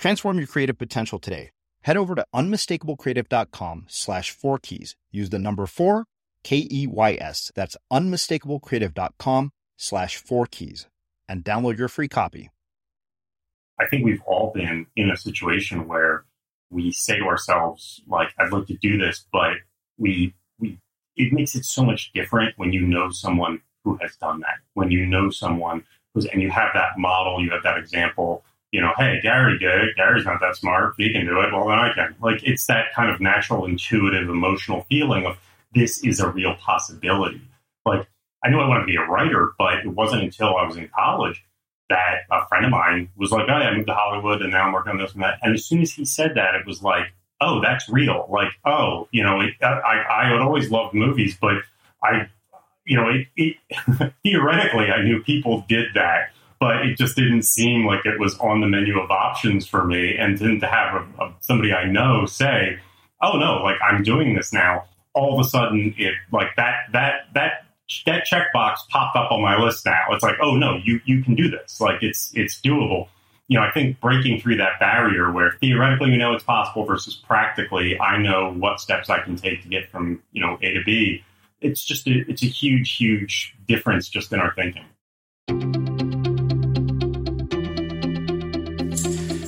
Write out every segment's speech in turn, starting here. Transform your creative potential today. Head over to unmistakablecreative.com/4keys. Use the number 4, Keys. That's unmistakablecreative.com/4keys and download your free copy. I think we've all been in a situation where we say to ourselves, like, I'd like to do this, but it makes it so much different when you know someone who has done that, when you know someone who's, and you have that model, you have that example. You know, hey, Gary did it. Gary's not that smart. If he can do it, well, then I can. Like, it's that kind of natural, intuitive, emotional feeling of this is a real possibility. Like, I knew I wanted to be a writer, but it wasn't until I was in college that a friend of mine was like, oh, yeah, I moved to Hollywood and now I'm working on this and that. And as soon as he said that, it was like, oh, that's real. Like, oh, you know, I had always loved movies, but theoretically, I knew people did that. But it just didn't seem like it was on the menu of options for me. And then to have somebody I know say, oh, no, like, I'm doing this now. All of a sudden, it like that checkbox popped up on my list now. It's like, oh, no, you can do this. Like, it's doable. You know, I think breaking through that barrier where theoretically, we know it's possible versus practically, I know what steps I can take to get from, you know, A to B. It's just it's a huge, huge difference just in our thinking.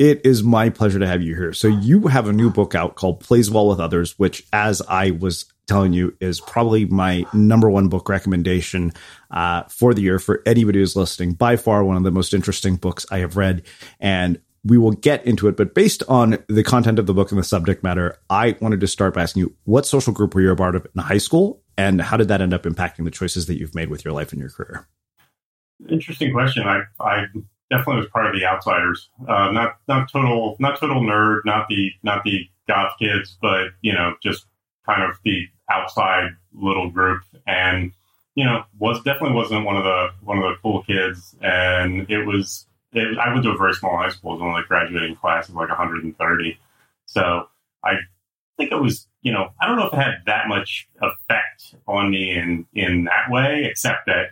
It is my pleasure to have you here. So you have a new book out called Plays Well With Others, which, as I was telling you, is probably my number one book recommendation for the year for anybody who's listening. By far, one of the most interesting books I have read, and we will get into it. But based on the content of the book and the subject matter, I wanted to start by asking you, what social group were you a part of in high school, and how did that end up impacting the choices that you've made with your life and your career? Interesting question. I definitely was part of the outsiders. Not total nerd, not the goth kids, but, you know, just kind of the outside little group. And, you know, wasn't one of the cool kids. And I went to a very small high school. It was only like graduating class of like 130. So I think it was, you know, I don't know if it had that much effect on me in that way, except that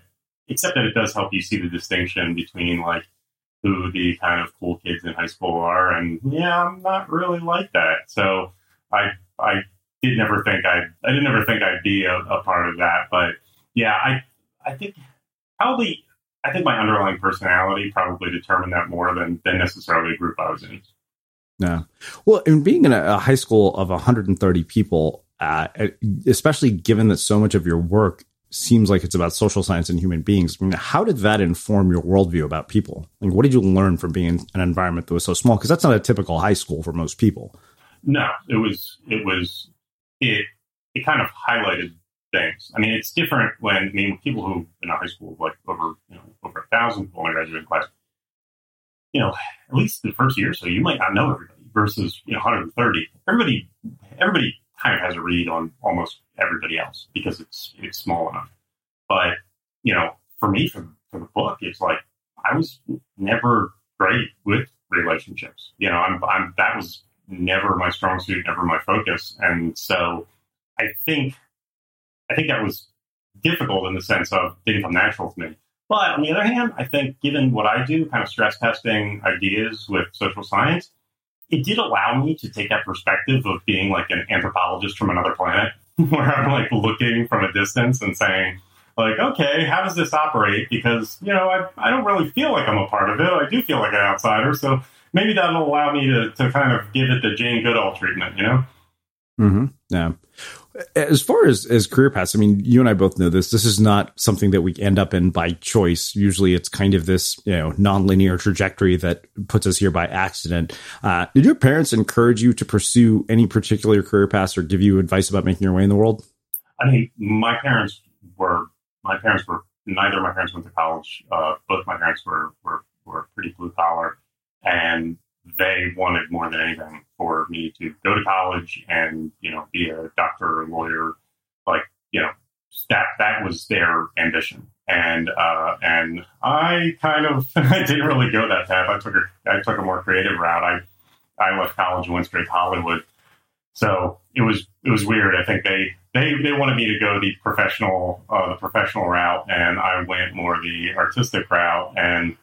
it does help you see the distinction between, like, who the kind of cool kids in high school are, and yeah, I'm not really like that. So I didn't ever think I'd be a part of that. But yeah, I think my underlying personality probably determined that more than necessarily the group I was in. Yeah. Well, and being in a high school of 130 people, especially given that so much of your work seems like it's about social science and human beings. I mean, how did that inform your worldview about people? And what did you learn from being in an environment that was so small? Because that's not a typical high school for most people. No, it kind of highlighted things. I mean, it's different when people who in a high school, like over 1,000 people in a graduating class, you know, at least the first year or so, you might not know everybody versus, you know, 130. Everybody kind of has a read on almost everybody else because it's small enough. But, you know, for me, for the book, it's like I was never great with relationships. You know, that was never my strong suit, never my focus. And so I think that was difficult in the sense of didn't come natural to me. But on the other hand, I think given what I do, kind of stress testing ideas with social science, it did allow me to take that perspective of being like an anthropologist from another planet, where I'm like looking from a distance and saying, like, okay, how does this operate? Because, you know, I don't really feel like I'm a part of it. I do feel like an outsider. So maybe that'll allow me to kind of give it the Jane Goodall treatment, you know? Mm-hmm. Yeah. As far as career paths, I mean, you and I both know this. This is not something that we end up in by choice. Usually it's kind of this, you know, nonlinear trajectory that puts us here by accident. Did your parents encourage you to pursue any particular career paths or give you advice about making your way in the world? I mean, neither of my parents went to college. Both my parents were pretty blue collar, and they wanted more than anything for me to go to college and, you know, be a doctor or lawyer. Like, you know, that was their ambition. And I kind of didn't really go that path. I took a more creative route. I left college and went straight to Hollywood. So it was weird. I think they wanted me to go the professional route, and I went more the artistic route. And,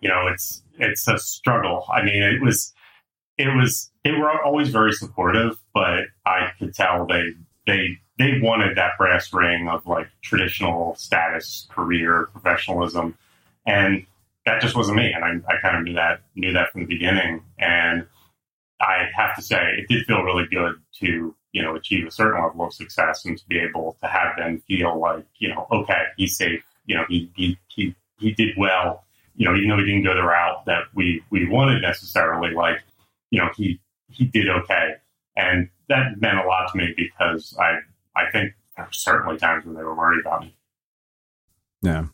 you know, it's a struggle. I mean, they were always very supportive, but I could tell they wanted that brass ring of like traditional status, career, professionalism. And that just wasn't me. And I kind of knew that from the beginning. And I have to say, it did feel really good to, you know, achieve a certain level of success and to be able to have them feel like, you know, okay, he's safe. You know, he did well. You know, even though he didn't go the route that we wanted necessarily, like, you know, he did okay. And that meant a lot to me because I think there were certainly times when they were worried about me. Yeah.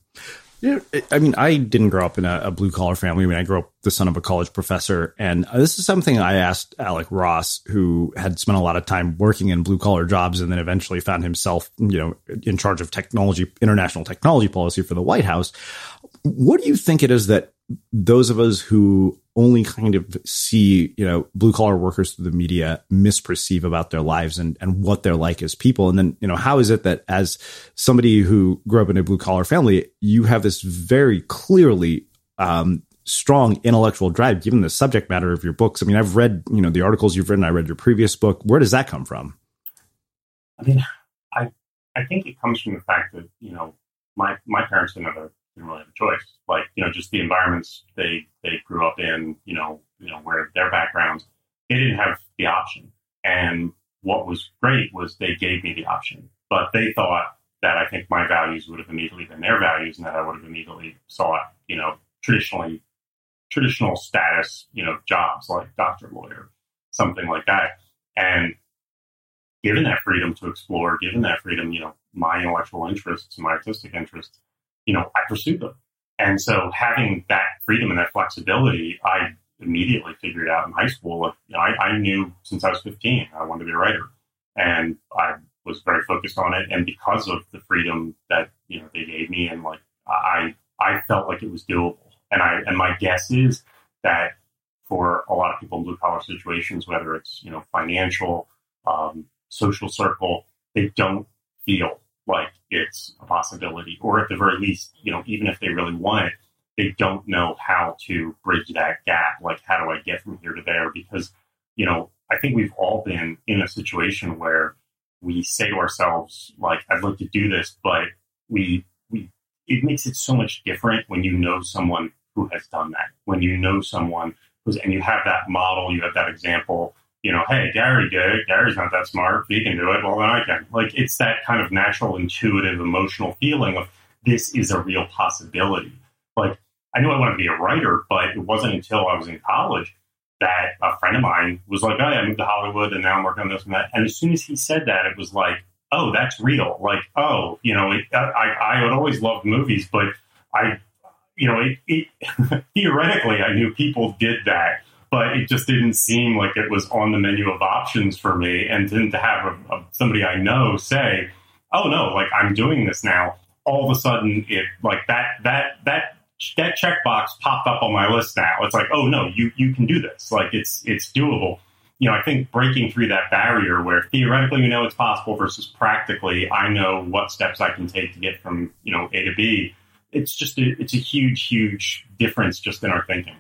Yeah, I mean, I didn't grow up in a blue-collar family. I mean, I grew up the son of a college professor. And this is something I asked Alec Ross, who had spent a lot of time working in blue-collar jobs and then eventually found himself, you know, in charge of technology, international technology policy for the White House. What do you think it is that those of us who only kind of see, you know, blue-collar workers through the media misperceive about their lives and what they're like as people? And then, you know, how is it that as somebody who grew up in a blue-collar family, you have this very clearly strong intellectual drive, given the subject matter of your books? I mean, I've read, you know, the articles you've written. I read your previous book. Where does that come from? I mean, I think it comes from the fact that, you know, my parents didn't really have a choice. Like, you know, just the environments they grew up in, you know, where their backgrounds, they didn't have the option. And what was great was they gave me the option, but they thought that I think my values would have immediately been their values and that I would have immediately sought, you know, traditional status, you know, jobs like doctor, lawyer, something like that. And given that freedom to explore, given that freedom, you know, my intellectual interests and my artistic interests, you know, I pursued them. And so having that freedom and that flexibility, I immediately figured out in high school, you know, I knew since I was 15, I wanted to be a writer. And I was very focused on it. And because of the freedom that, you know, they gave me, and like, I felt like it was doable. And my guess is that for a lot of people in blue collar situations, whether it's, you know, financial, social circle, they don't feel like it's a possibility, or at the very least, you know, even if they really want it, they don't know how to bridge that gap. Like, how do I get from here to there? Because, you know, I think we've all been in a situation where we say to ourselves, like, I'd like to do this, but it makes it so much different when you know someone who has done that, when you know someone and you have that model, you have that example. You know, hey, Gary did it. Gary's not that smart. If he can do it, well, then I can. Like, it's that kind of natural, intuitive, emotional feeling of this is a real possibility. Like, I knew I wanted to be a writer, but it wasn't until I was in college that a friend of mine was like, oh, yeah, I moved to Hollywood and now I'm working on this and that. And as soon as he said that, it was like, oh, that's real. Like, oh, you know, I had always loved movies, but I, you know, theoretically, I knew people did that, but it just didn't seem like it was on the menu of options for me. And then to have somebody I know say, oh no, like I'm doing this now. All of a sudden it like that checkbox popped up on my list now. It's like, oh no, you can do this. Like it's doable. you know, I think breaking through that barrier where theoretically we know it's possible versus practically I know what steps I can take to get from, you know, A to B. It's just it's a huge, huge difference just in our thinking.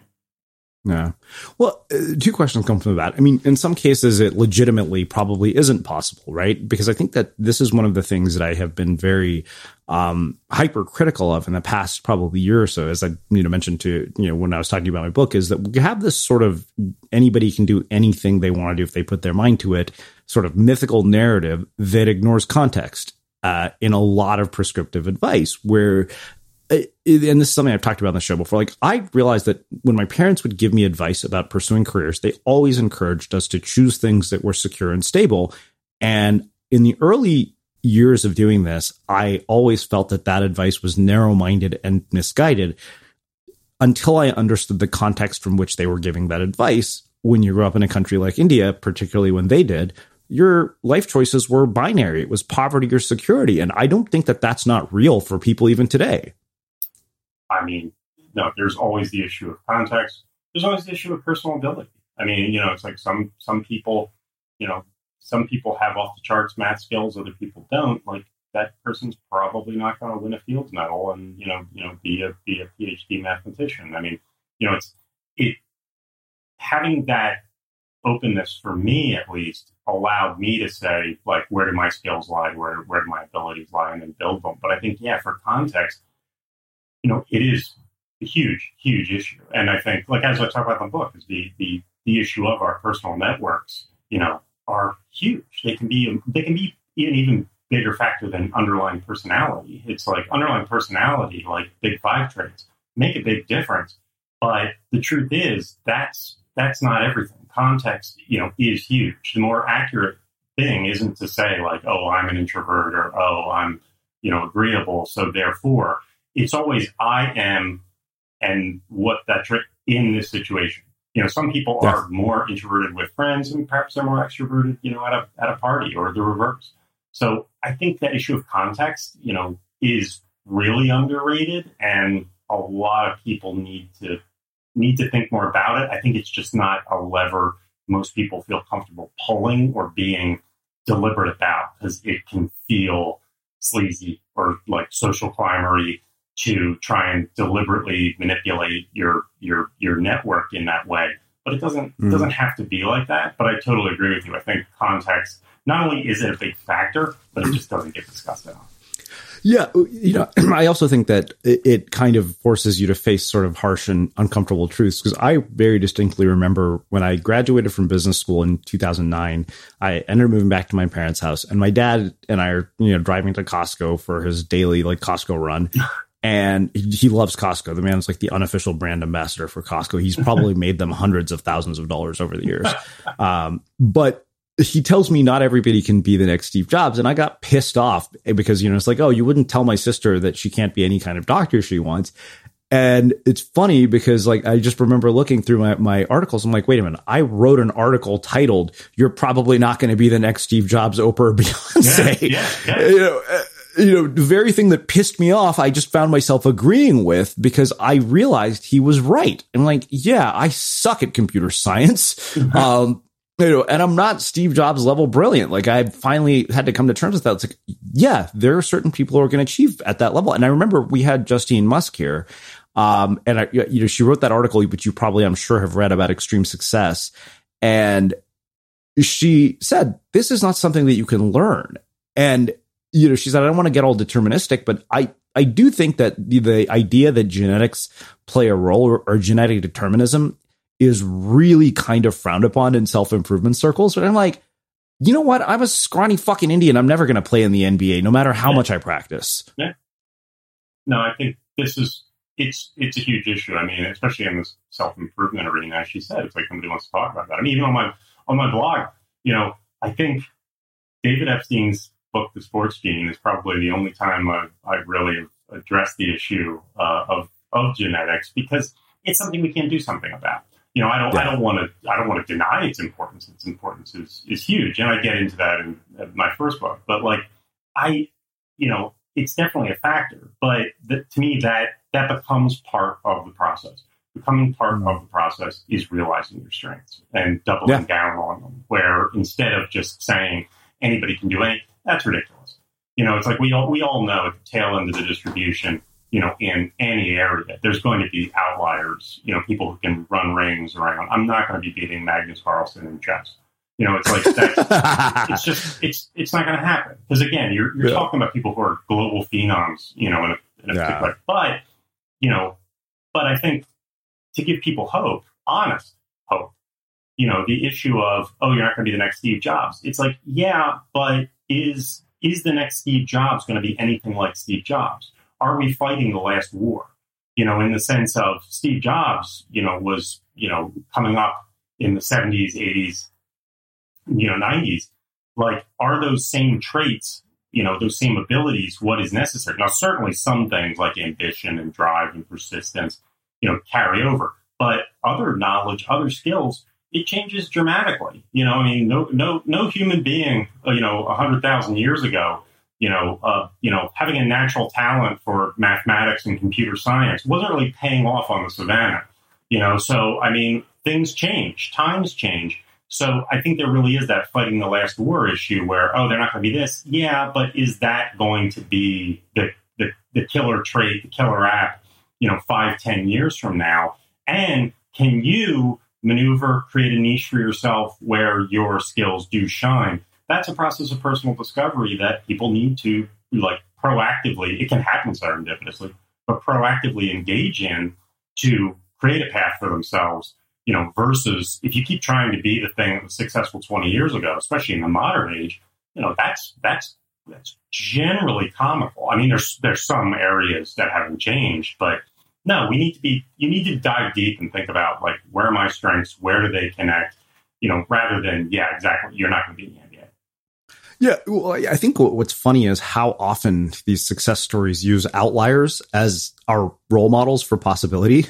Yeah. Well, two questions come from that. I mean, in some cases, it legitimately probably isn't possible, right? Because I think that this is one of the things that I have been very hypercritical of in the past probably year or so, as I mentioned to when I was talking about my book, is that we have this sort of anybody can do anything they want to do if they put their mind to it sort of mythical narrative that ignores context in a lot of prescriptive advice where. And this is something I've talked about on the show before. Like, I realized that when my parents would give me advice about pursuing careers, they always encouraged us to choose things that were secure and stable. And in the early years of doing this, I always felt that that advice was narrow-minded and misguided until I understood the context from which they were giving that advice. When you grew up in a country like India, particularly when they did, your life choices were binary. It was poverty or security. And I don't think that that's not real for people even today. I mean, no, there's always the issue of context. There's always the issue of personal ability. I mean, it's like some people, some people have off the charts math skills, other people don't. Like, that person's probably not going to win a Fields Medal and, be a PhD mathematician. I mean, it's having that openness for me, at least, allowed me to say, like, where do my skills lie? Where do my abilities lie? And then build them. But I think, for context, it is a huge, huge issue. And I think, like, as I talk about in the book, is the issue of our personal networks, are huge. They can be an even bigger factor than underlying personality. It's like underlying personality, like big five traits, make a big difference. But the truth is that's not everything. Context, is huge. The more accurate thing isn't to say like, oh, I'm an introvert or, oh, I'm, agreeable. So therefore, it's always I am and what that trick in this situation. Some people are more introverted with friends and perhaps they're more extroverted, at a party or the reverse. So I think that issue of context, is really underrated, and a lot of people need to think more about it. I think it's just not a lever most people feel comfortable pulling or being deliberate about, because it can feel sleazy or like social climbery to try and deliberately manipulate your network in that way. But it doesn't have to be like that. But I totally agree with you. I think context, not only is it a big factor, but it just doesn't get discussed at all. Yeah. I also think that it kind of forces you to face sort of harsh and uncomfortable truths, because I very distinctly remember when I graduated from business school in 2009, I ended up moving back to my parents' house, and my dad and I are, driving to Costco for his daily like Costco run. And he loves Costco. The man's like the unofficial brand ambassador for Costco. He's probably made them hundreds of thousands of dollars over the years. But he tells me not everybody can be the next Steve Jobs. And I got pissed off because, it's like, oh, you wouldn't tell my sister that she can't be any kind of doctor she wants. And it's funny because, like, I just remember looking through my articles. I'm like, wait a minute. I wrote an article titled, "You're Probably Not Going to Be the Next Steve Jobs, Oprah, or Beyonce." Yeah. The very thing that pissed me off, I just found myself agreeing with, because I realized he was right. I'm like, yeah, I suck at computer science. And I'm not Steve Jobs level brilliant. Like, I finally had to come to terms with that. It's like, yeah, there are certain people who are going to achieve at that level. And I remember we had Justine Musk here. And I, she wrote that article, which you probably, I'm sure, have read about extreme success. And she said, this is not something that you can learn. And, she said, I don't want to get all deterministic, but I do think that the idea that genetics play a role or genetic determinism is really kind of frowned upon in self-improvement circles. But I'm like, you know what? I'm a scrawny fucking Indian. I'm never going to play in the NBA, no matter how much I practice. Yeah. No, I think it's a huge issue. I mean, especially in this self-improvement arena, as she said, it's like nobody wants to talk about that. I mean, even on my blog, I think David Epstein's book, The Sports Gene, is probably the only time I really addressed the issue of genetics, because it's something we can't do something about. I don't want to deny its importance. Its importance is huge, and I get into that in my first book. But like, it's definitely a factor. But to me, that becomes part of the process. becoming part of the process is realizing your strengths and doubling down on them, where instead of just saying anybody can do anything, that's ridiculous. You know, it's like we all know at the tail end of the distribution, you know, in any area, there's going to be outliers, you know, people who can run rings around. I'm not going to be beating Magnus Carlsen in chess. You know, it's like, that's, it's not going to happen. Because again, you're talking about people who are global phenoms, you know, in a particular, but, you know, but I think to give people hope, honest hope, you know, the issue of, oh, you're not going to be the next Steve Jobs. It's like, yeah, but is the next Steve Jobs going to be anything like Steve Jobs? Are we fighting the last war? You know, in the sense of Steve Jobs, you know, was, you know, coming up in the 70s, 80s, you know, 90s. Like, are those same traits, you know, those same abilities what is necessary? Now, certainly some things like ambition and drive and persistence, you know, carry over. But other knowledge, other skills, it changes dramatically. You know, I mean, no human being, you know, 100,000 years ago, you know, having a natural talent for mathematics and computer science wasn't really paying off on the savannah, you know. So, I mean, things change, times change. So I think there really is that fighting the last war issue where, oh, they're not going to be this. Yeah, but is that going to be the killer trait, the killer app, you know, 5-10 years from now? And can you maneuver, create a niche for yourself where your skills do shine? That's a process of personal discovery that people need to, like, proactively, it can happen serendipitously, but proactively engage in to create a path for themselves, you know, versus if you keep trying to be the thing that was successful 20 years ago, especially in the modern age, you know, that's generally comical. I mean, there's some areas that haven't changed, but no, you need to dive deep and think about, like, where are my strengths? Where do they connect? You know, rather than, yeah, exactly, you're not going to be in the end. Yeah, well, I think what's funny is how often these success stories use outliers as our role models for possibility.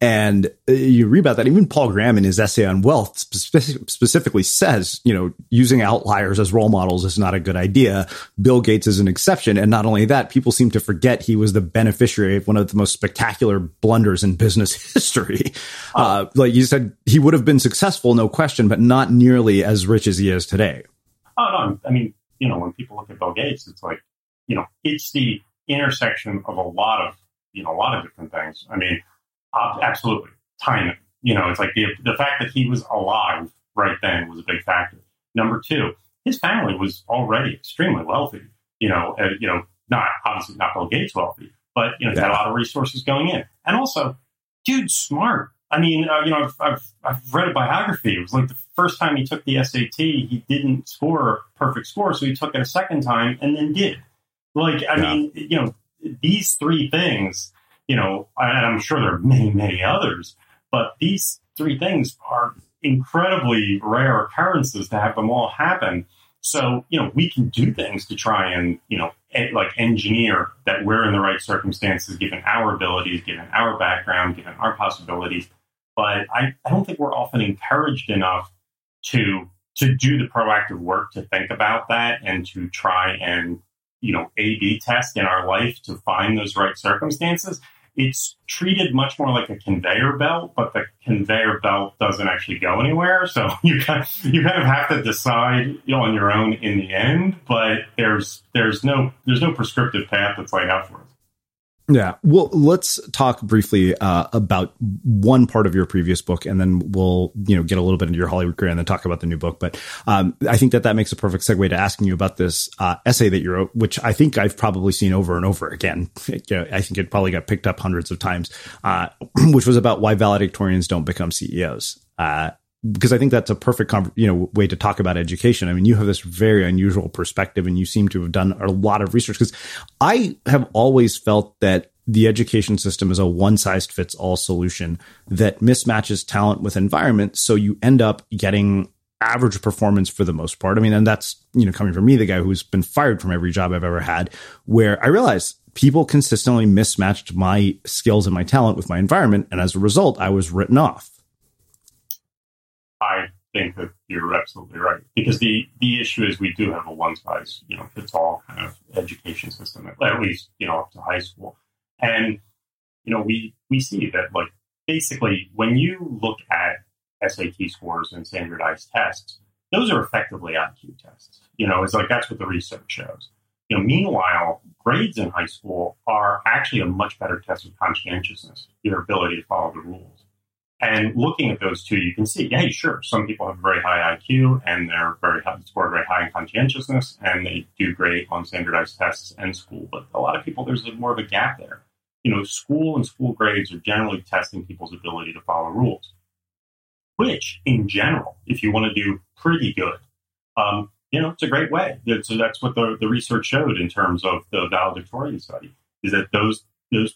And you read about that. Even Paul Graham in his essay on wealth specifically says, you know, using outliers as role models is not a good idea. Bill Gates is an exception. And not only that, people seem to forget he was the beneficiary of one of the most spectacular blunders in business history. Like you said, he would have been successful, no question, but not nearly as rich as he is today. Oh, no, I mean, you know, when people look at Bill Gates, it's like, you know, it's the intersection of a lot of different things. I mean, absolutely. Timing. You know, it's like the fact that he was alive right then was a big factor. Number two, his family was already extremely wealthy, you know, not Bill Gates wealthy, but, you know, he had a lot of resources going in. And also, dude, smart. I mean, you know, I've read a biography. It was like the first time he took the SAT, he didn't score a perfect score, so he took it a second time and then did. Like, I mean, you know, these three things, you know, and I'm sure there are many, many others, but these three things are incredibly rare occurrences to have them all happen. So, you know, we can do things to try and, you know, like engineer that we're in the right circumstances, given our abilities, given our background, given our possibilities. But I don't think we're often encouraged enough to do the proactive work to think about that and to try and, you know, A/B test in our life to find those right circumstances. It's treated much more like a conveyor belt, but the conveyor belt doesn't actually go anywhere. So you kind of have to decide, you know, on your own in the end. But there's no prescriptive path that's laid out for us. Yeah. Well, let's talk briefly about one part of your previous book, and then we'll, you know, get a little bit into your Hollywood career and then talk about the new book. But I think that makes a perfect segue to asking you about this essay that you wrote, which I think I've probably seen over and over again. I think it probably got picked up hundreds of times, which was about why valedictorians don't become CEOs. Because I think that's a perfect, you know, way to talk about education. I mean, you have this very unusual perspective, and you seem to have done a lot of research. Because I have always felt that the education system is a one-size-fits-all solution that mismatches talent with environment, so you end up getting average performance for the most part. I mean, and that's, you know, coming from me, the guy who's been fired from every job I've ever had, where I realized people consistently mismatched my skills and my talent with my environment, and as a result, I was written off. I think that you're absolutely right, because the issue is we do have a one size, you know, fits all kind of education system, at least, you know, up to high school. And, you know, we see that, like, Basically, when you look at SAT scores and standardized tests, those are effectively IQ tests. You know, it's like that's what the research shows. You know, meanwhile, grades in high school are actually a much better test of conscientiousness, your ability to follow the rules. And looking at those two, you can see, yeah, sure, some people have very high IQ and they're score very high in conscientiousness, and they do great on standardized tests and school. But a lot of people, there's more of a gap there. You know, school and school grades are generally testing people's ability to follow rules, which in general, if you want to do pretty good, you know, it's a great way. So that's what the research showed in terms of the valedictorian study, is that those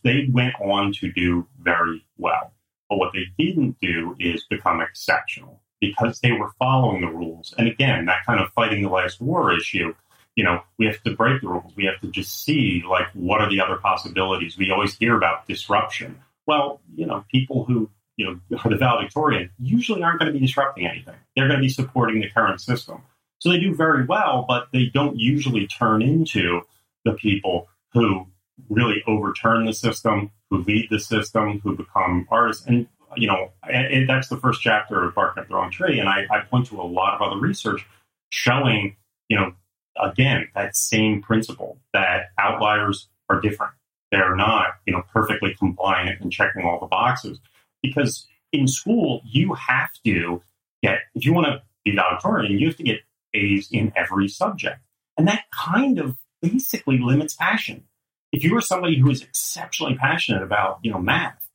they went on to do very well. But what they didn't do is become exceptional because they were following the rules. And again, that kind of fighting the last war issue, you know, we have to break the rules. We have to just see, like, what are the other possibilities? We always hear about disruption. Well, you know, people who, you know, are the valedictorian usually aren't going to be disrupting anything. They're going to be supporting the current system. So they do very well, but they don't usually turn into the people who really overturn the system, who lead the system, who become artists. And, you know, and that's the first chapter of Barking Up the Wrong Tree. And I point to a lot of other research showing, you know, again, that same principle that outliers are different. They're not, you know, perfectly compliant and checking all the boxes. Because in school, you have to get, if you want to be valedictorian, you have to get A's in every subject. And that kind of basically limits passion. If you are somebody who is exceptionally passionate about, you know, math,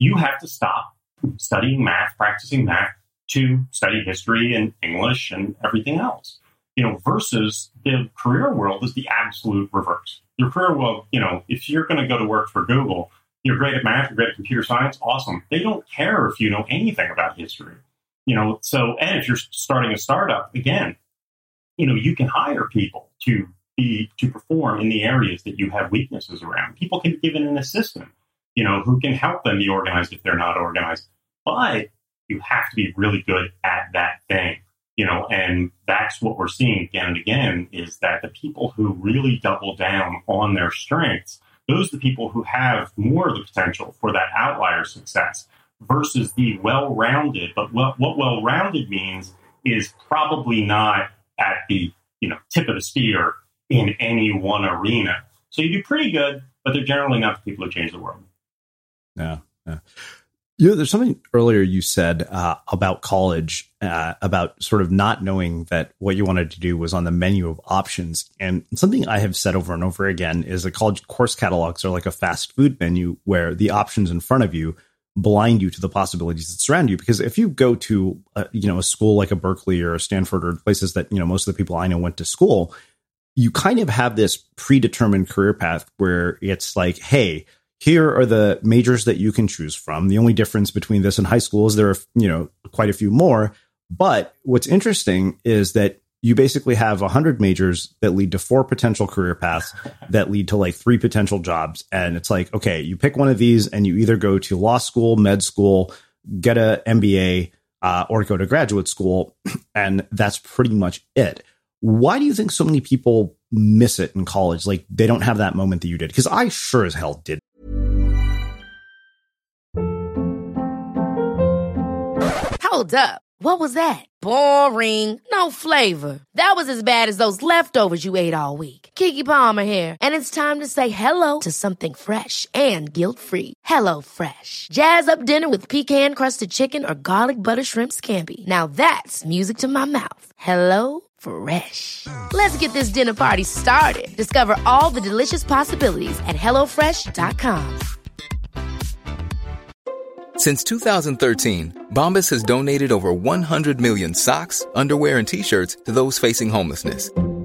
you have to stop studying math, practicing math, to study history and English and everything else. You know, versus the career world is the absolute reverse. Your career world, you know, if you're going to go to work for Google, you're great at math, you're great at computer science, awesome. They don't care if you know anything about history. You know, so, and if you're starting a startup, again, you know, you can hire people to perform in the areas that you have weaknesses around. People can be given an assistant, you know, who can help them be organized if they're not organized. But you have to be really good at that thing, you know, and that's what we're seeing again and again, is that the people who really double down on their strengths, those are the people who have more of the potential for that outlier success versus the well-rounded. But what well-rounded means is probably not at the, you know, tip of the spear in any one arena. So you do pretty good, but they're generally not the people who change the world. Yeah. You know, there's something earlier you said about college, about sort of not knowing that what you wanted to do was on the menu of options. And something I have said over and over again is that college course catalogs are like a fast food menu where the options in front of you blind you to the possibilities that surround you. Because if you go to, you know, a school like a Berkeley or a Stanford or places that, you know, most of the people I know went to school, you kind of have this predetermined career path where it's like, hey, here are the majors that you can choose from. The only difference between this and high school is there are, you know, quite a few more. But what's interesting is that you basically have 100 majors that lead to 4 potential career paths that lead to like 3 potential jobs. And it's like, okay, you pick one of these and you either go to law school, med school, get a MBA, or go to graduate school. And that's pretty much it. Why do you think so many people miss it in college? Like, they don't have that moment that you did? Because I sure as hell did. Hold up. What was that? Boring. No flavor. That was as bad as those leftovers you ate all week. Keke Palmer here. And it's time to say hello to something fresh and guilt-free. HelloFresh. Jazz up dinner with pecan-crusted chicken, or garlic butter shrimp scampi. Now that's music to my mouth. HelloFresh. Let's get this dinner party started. Discover all the delicious possibilities at HelloFresh.com. Since 2013, Bombas has donated over 100 million socks, underwear, and T-shirts to those facing homelessness.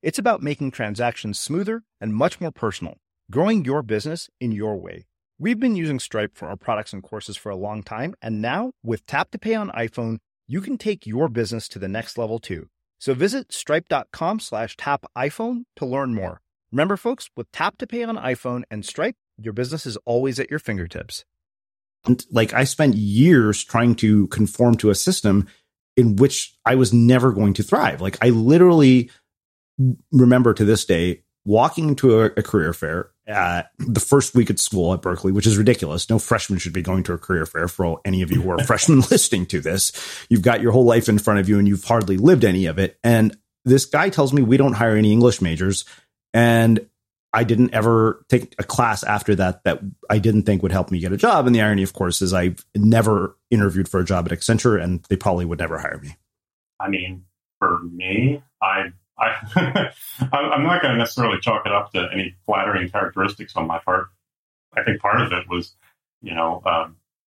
It's about making transactions smoother and much more personal, growing your business in your way. We've been using Stripe for our products and courses for a long time, and now with Tap to Pay on iPhone, you can take your business to the next level too. So visit stripe.com/tapiphone to learn more. Remember, folks, with Tap to Pay on iPhone and Stripe, your business is always at your fingertips. Like, I spent years trying to conform to a system in which I was never going to thrive. Like, I literally remember to this day walking into a career fair the first week at school at Berkeley, which is ridiculous. No freshman should be going to a career fair for all, any of you who are freshmen listening to this. You've got your whole life in front of you and you've hardly lived any of it. And this guy tells me we don't hire any English majors. And I didn't ever take a class after that that I didn't think would help me get a job. And the irony, of course, is I've never interviewed for a job at Accenture, and they probably would never hire me. I mean, for me, I I'm not going to necessarily chalk it up to any flattering characteristics on my part. I think part of it was,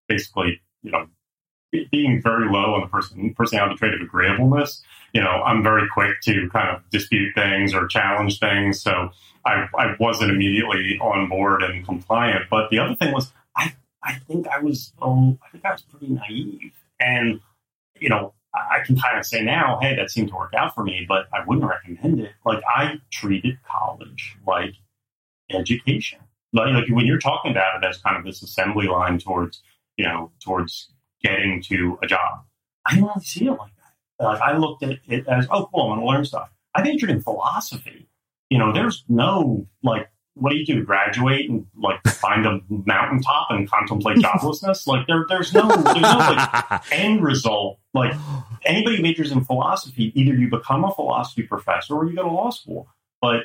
basically, being very low on the personality trait of agreeableness. I'm very quick to kind of dispute things or challenge things. So I wasn't immediately on board and compliant. But the other thing was, I think I was pretty naive. And, I can kind of say now, hey, that seemed to work out for me, but I wouldn't recommend it. Like, I treated college like education. Like when you're talking about it as kind of this assembly line towards getting to a job. I didn't really see it like that. Like, I looked at it as, oh, cool, I want to learn stuff. I majored in philosophy. There's no, like, what do you do? Graduate and, like, find a mountaintop and contemplate joblessness? Like, there's no end result. Like, anybody who majors in philosophy, either you become a philosophy professor or you go to law school. But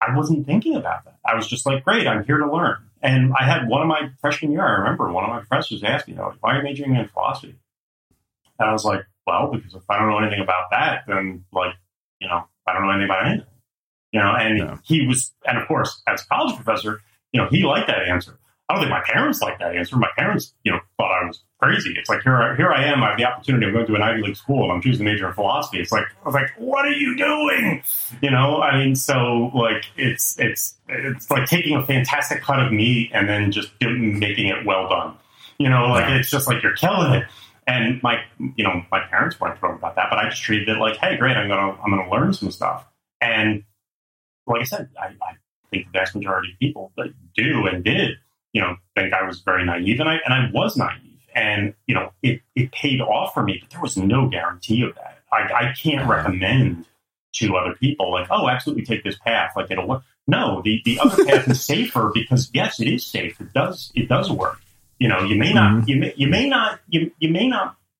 I wasn't thinking about that. I was just like, great, I'm here to learn. And I had one of my freshman year, I remember one of my professors asked me, why are you majoring in philosophy? And I was like, well, because if I don't know anything about that, then, like, I don't know anything about anything. He was, and of course, as a college professor, he liked that answer. I don't think my parents liked that answer. My parents, thought I was crazy. It's like, here I am. I have the opportunity of going to an Ivy League school and I'm choosing a major in philosophy. It's like, I was like, what are you doing? So, like, it's like taking a fantastic cut of meat and then just making it well done. It's just like, you're killing it. And my parents weren't thrilled about that, but I just treated it like, hey, great, I'm going to learn some stuff. And like I said, I think the vast majority of people that do and did, think I was very naive, and I was naive, and it paid off for me, but there was no guarantee of that. I can't recommend to other people, like, oh, absolutely take this path. Like, it'll No, the other path is safer because yes, it is safe. It does work. You know, you may not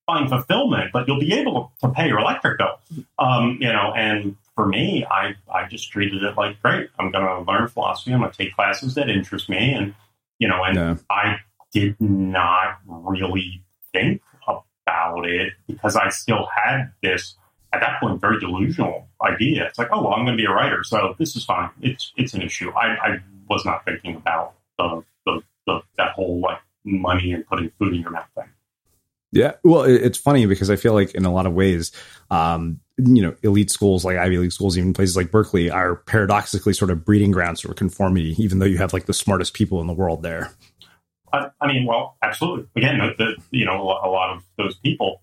find fulfillment, but you'll be able to pay your electric bill. You know, and for me, I just treated it like, great, I'm going to learn philosophy. I'm going to take classes that interest me. And, you know, and yeah. I did not really think about it because I still had this, at that point, very delusional idea. It's like, oh, well, I'm going to be a writer, so this is fine. It's an issue. I was not thinking about that whole like money and putting food in your mouth thing. Yeah. Well, it's funny because I feel like in a lot of ways, you know, elite schools like Ivy League schools, even places like Berkeley are paradoxically sort of breeding grounds for conformity, even though you have like the smartest people in the world there. I mean, well, absolutely. Again, you know, a lot of those people,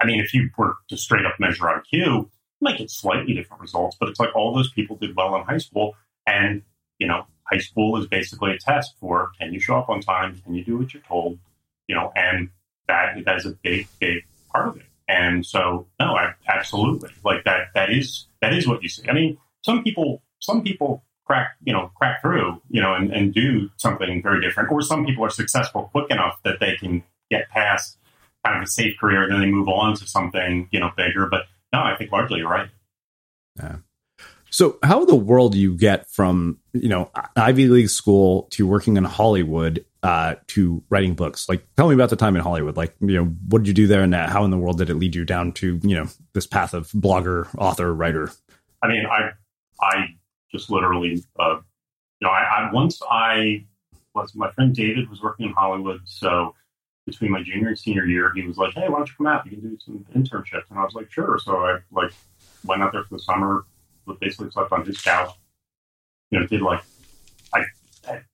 I mean, if you were to straight up measure IQ, you might get slightly different results, but it's like all those people did well in high school. And, you know, high school is basically a test for, can you show up on time? Can you do what you're told? You know, and that is a big, big part of it. And so, no, absolutely. Like that is what you see. I mean, some people crack through, you know, and do something very different, or some people are successful quick enough that they can get past kind of a safe career, and then they move on to something, you know, bigger. But no, I think largely you're right. Yeah. So how in the world do you get from, you know, Ivy League school to working in Hollywood to writing books? Like, tell me about the time in Hollywood. Like, you know, what did you do there, and how in the world did it lead you down to, you know, this path of blogger, author, writer? I mean, I just literally, you know, my friend David was working in Hollywood, so between my junior and senior year, he was like, hey, why don't you come out? You can do some internships. And I was like, sure. So I like went out there for the summer, but basically slept on his couch, you know, I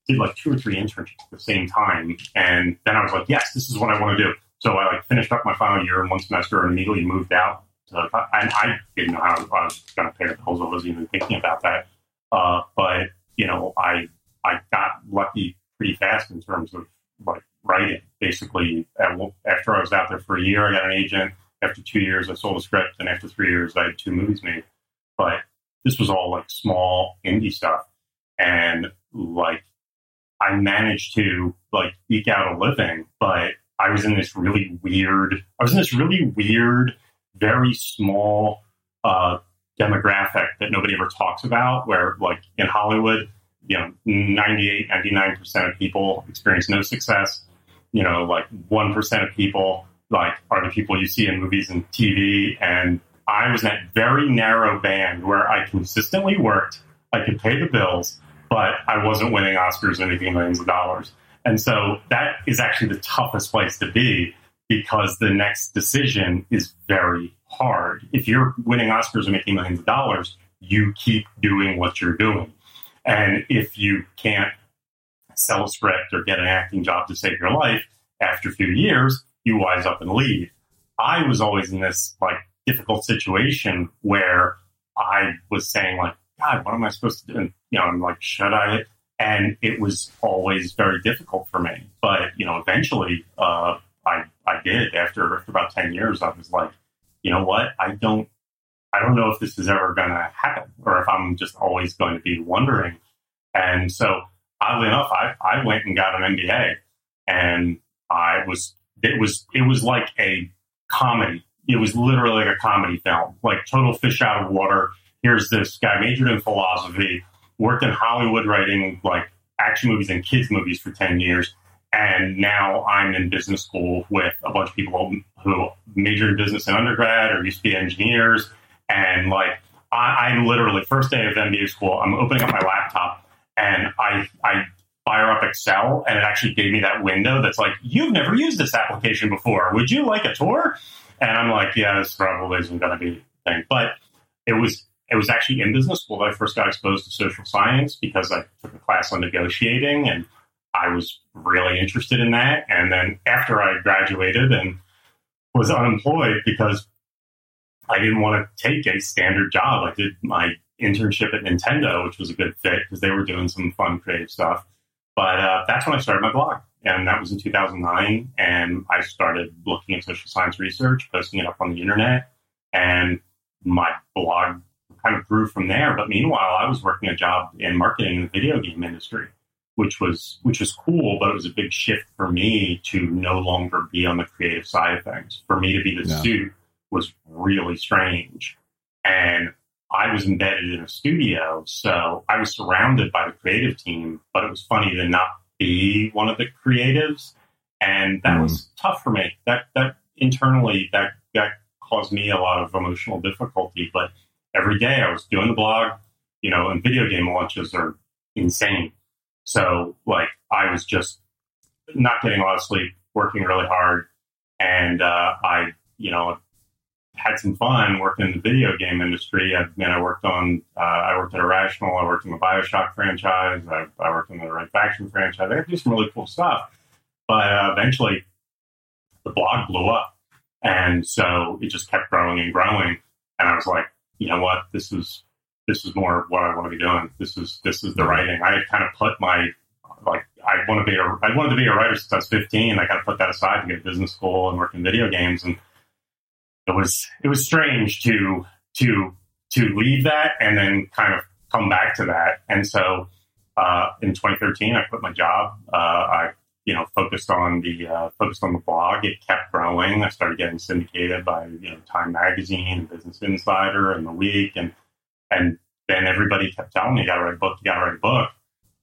did like 2 or 3 internships at the same time. And then I was like, yes, this is what I want to do. So I like finished up my final year in one semester and immediately moved out. I didn't know how I was going to pay the bills. I wasn't even thinking about that. But you know, I got lucky pretty fast in terms of like writing. Basically, after I was out there for a year, I got an agent. After 2 years, I sold a script, and after 3 years, I had 2 movies made. But this was all like small indie stuff, and like I managed to like eke out a living. But I was in this really weird. Very small demographic that nobody ever talks about, where like in Hollywood, you know, 98, 99% of people experience no success. You know, like 1% of people like are the people you see in movies and TV. And I was in that very narrow band where I consistently worked, I could pay the bills, but I wasn't winning Oscars and making millions of dollars. And so that is actually the toughest place to be, because the next decision is very hard. If you're winning Oscars and making millions of dollars, you keep doing what you're doing. And if you can't sell a script or get an acting job to save your life, after a few years, you wise up and leave. I was always in this like difficult situation where I was saying like, God, what am I supposed to do? And, you know, I'm like, should I? And it was always very difficult for me. But, you know, eventually I did. After about 10 years, I was like, you know what? I don't know if this is ever going to happen, or if I'm just always going to be wondering. And so, oddly enough, I went and got an MBA, and it was like a comedy. It was literally like a comedy film, like total fish out of water. Here's this guy majored in philosophy, worked in Hollywood writing like action movies and kids movies for 10 years. And now I'm in business school with a bunch of people who majored in business in undergrad or used to be engineers. And like, I'm literally first day of MBA school, I'm opening up my laptop and I fire up Excel. And it actually gave me that window that's like, you've never used this application before. Would you like a tour? And I'm like, yeah, this probably isn't going to be a thing. But it was actually in business school that I first got exposed to social science, because I took a class on negotiating, and I was really interested in that. And then after I graduated and was unemployed because I didn't want to take a standard job, I did my internship at Nintendo, which was a good fit because they were doing some fun creative stuff. But that's when I started my blog. And that was in 2009. And I started looking at social science research, posting it up on the internet. And my blog kind of grew from there. But meanwhile, I was working a job in marketing in the video game industry, which was cool, but it was a big shift for me to no longer be on the creative side of things. For me to be the suit was really strange. And I was embedded in a studio, so I was surrounded by the creative team, but it was funny to not be one of the creatives. And that was tough for me. That internally, that caused me a lot of emotional difficulty. But every day I was doing the blog, and video game launches are insane. So I was just not getting a lot of sleep, working really hard. And I had some fun working in the video game industry. I worked at Irrational. I worked in the BioShock franchise. I worked in the Red Faction franchise. I did some really cool stuff. But eventually, the blog blew up. And so it just kept growing and growing. And I was like, you know what? This is more of what I want to be doing. This is the writing. I had kind of put my, I wanted to be a writer since I was 15. I kind of put that aside to go to business school and work in video games. And it was strange to leave that and then kind of come back to that. And so in 2013, I quit my job. I focused on the blog. It kept growing. I started getting syndicated by Time Magazine and Business Insider and The Week, and then everybody kept telling me, you got to write a book.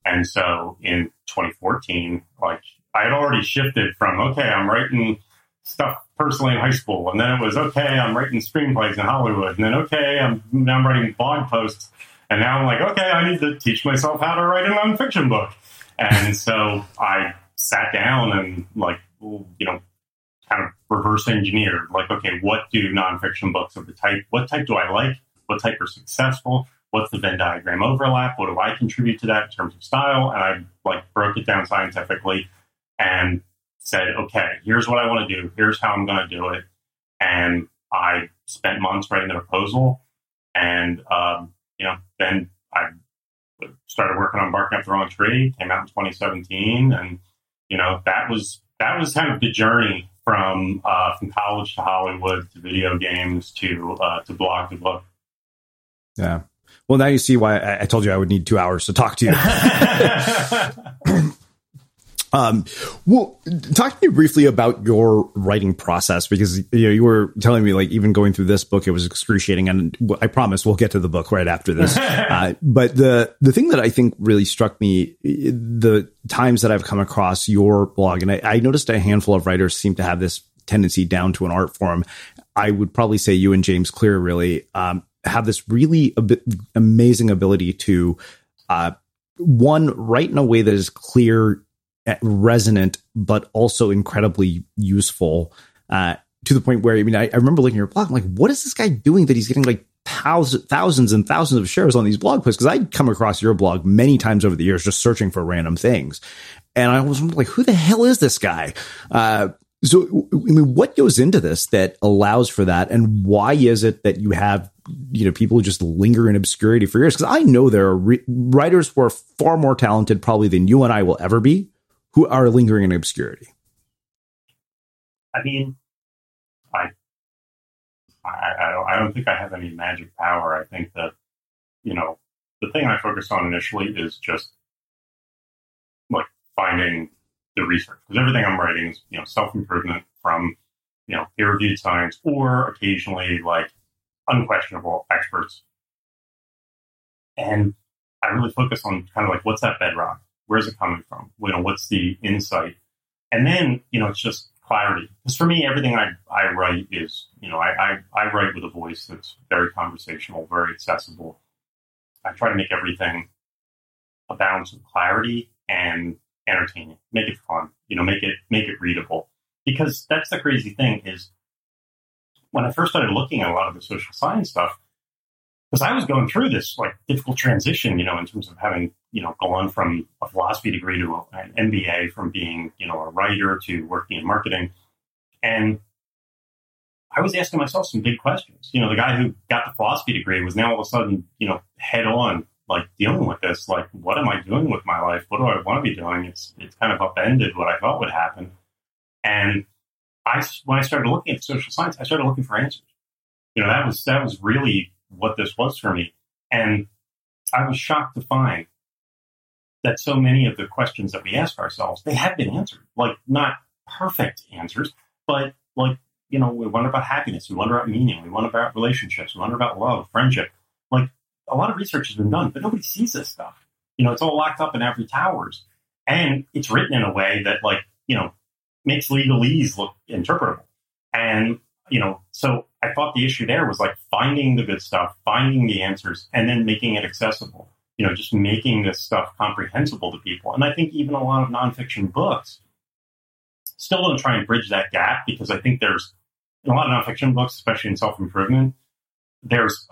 And so in 2014, I had already shifted from, okay, I'm writing stuff personally in high school, and then it was, okay, I'm writing screenplays in Hollywood, and then, okay, now I'm writing blog posts, and now I'm like, okay, I need to teach myself how to write a nonfiction book. And so I sat down and kind of reverse engineered, okay, what do nonfiction books of the type, what type do I like? What type are successful? What's the Venn diagram overlap? What do I contribute to that in terms of style? And I broke it down scientifically and said, okay, here's what I want to do. Here's how I'm going to do it. And I spent months writing the proposal. And, then I started working on Barking Up the Wrong Tree, came out in 2017. And, that was kind of the journey from college to Hollywood to video games to blog to book. Yeah. Well, now you see why I told you I would need 2 hours to talk to you. Well, talk to me briefly about your writing process, because you were telling me even going through this book, it was excruciating. And I promise we'll get to the book right after this. But the thing that I think really struck me, the times that I've come across your blog, and I noticed a handful of writers seem to have this tendency down to an art form. I would probably say you and James Clear really have this really amazing ability to, one, write in a way that is clear, resonant, but also incredibly useful, to the point where, I remember looking at your blog, I'm like, what is this guy doing that he's getting thousands and thousands of shares on these blog posts? Because I'd come across your blog many times over the years, just searching for random things. And I was like, who the hell is this guy? So what goes into this that allows for that? And why is it that you have, people who just linger in obscurity for years? Because I know there are writers who are far more talented probably than you and I will ever be, who are lingering in obscurity. I don't think I have any magic power. I think that, the thing I focus on initially is just finding the research, because everything I'm writing is, self-improvement from, peer-reviewed science or occasionally unquestionable experts. And I really focus on kind of what's that bedrock? Where's it coming from? What's the insight? And then, it's just clarity. Because for me, everything I write is, I write with a voice that's very conversational, very accessible. I try to make everything a balance of clarity and entertaining, make it fun, make it readable. Because that's the crazy thing is when I first started looking at a lot of the social science stuff, because I was going through this difficult transition, in terms of having, gone from a philosophy degree to an MBA, from being, a writer to working in marketing. And I was asking myself some big questions. The guy who got the philosophy degree was now all of a sudden, head on, dealing with this, what am I doing with my life? What do I want to be doing? It's kind of upended what I thought would happen. And when I started looking at social science, I started looking for answers. That was really what this was for me. And I was shocked to find that so many of the questions that we ask ourselves, they have been answered. Like, not perfect answers, but like, you know, we wonder about happiness, we wonder about meaning, we wonder about relationships, we wonder about love, friendship. Like, a lot of research has been done, but nobody sees this stuff. You know, it's all locked up in ivory towers. And it's written in a way that, like, you know, makes legalese look interpretable. And, you know, so I thought the issue there was like finding the good stuff, finding the answers, and then making it accessible. You know, just making this stuff comprehensible to people. And I think even a lot of nonfiction books still don't try and bridge that gap, because I think there's a lot of nonfiction books, especially in self-improvement. There's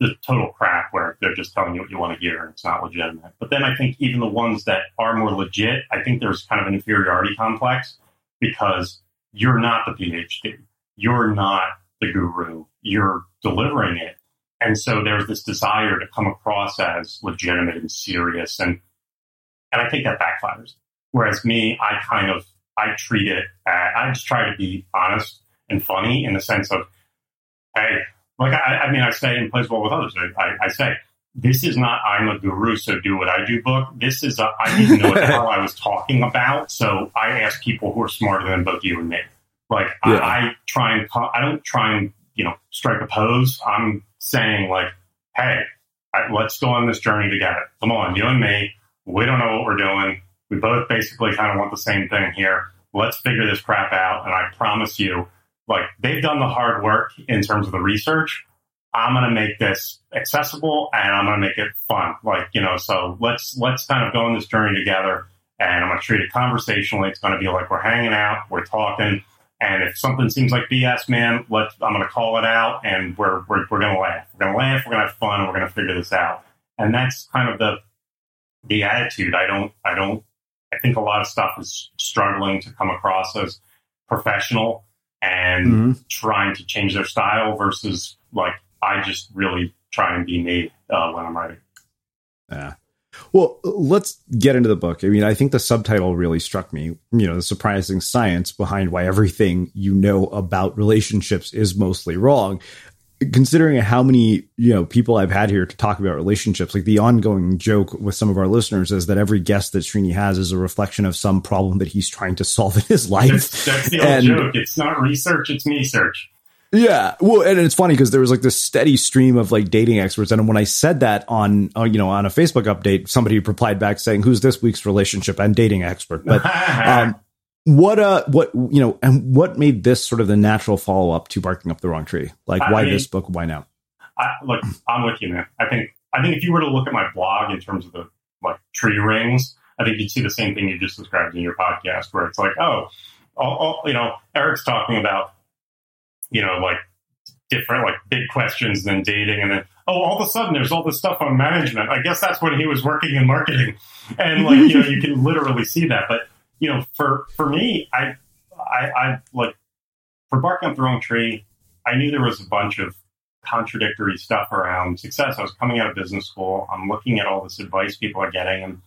the total crap where they're just telling you what you want to hear and it's not legitimate. But then I think even the ones that are more legit, I think there's kind of an inferiority complex, because you're not the PhD. You're not the guru. You're delivering it. And so there's this desire to come across as legitimate and serious. And I think that backfires. Whereas me, I just try to be honest and funny in the sense of, hey, like, I say in Plays Well With Others, I say, this is not I'm a guru, so do what I do book. This is I didn't know what the hell I was talking about. So I ask people who are smarter than both you and me. Like, yeah. I don't try and, you know, strike a pose. I'm saying, like, hey, let's go on this journey together. Come on, you and me. We don't know what we're doing. We both basically kind of want the same thing here. Let's figure this crap out. And I promise you, like, they've done the hard work in terms of the research. I'm going to make this accessible and I'm going to make it fun. Like, you know, so let's kind of go on this journey together, and I'm going to treat it conversationally. It's going to be like we're hanging out, we're talking. And if something seems like BS, man, I'm going to call it out, and we're going to laugh. We're going to laugh. We're going to have fun. And we're going to figure this out. And that's kind of the attitude. I think a lot of stuff is struggling to come across as professional and trying to change their style, versus like, I just really try and be me when I'm writing. Yeah. Well, let's get into the book. I mean, I think the subtitle really struck me, you know, the surprising science behind why everything you know about relationships is mostly wrong. Considering how many, you know, people I've had here to talk about relationships, like, the ongoing joke with some of our listeners is that every guest that Srini has is a reflection of some problem that he's trying to solve in his life. That's the old joke. It's not research, it's me search. Yeah. Well, and it's funny because there was like this steady stream of like dating experts. And when I said that on a Facebook update, somebody replied back saying, who's this week's relationship and dating expert? But what made this sort of the natural follow up to Barking Up the Wrong Tree? Like, why this book? Why now? Look, I'm with you, man. I think if you were to look at my blog in terms of the like tree rings, I think you'd see the same thing you just described in your podcast, where it's like, oh, you know, Eric's talking about, you know, like different, like big questions than dating. And then, oh, all of a sudden there's all this stuff on management. I guess that's when he was working in marketing. And like, you know, you can literally see that. But, you know, for me, I like for Barking Up the Wrong Tree, I knew there was a bunch of contradictory stuff around success. I was coming out of business school. I'm looking at all this advice people are getting. And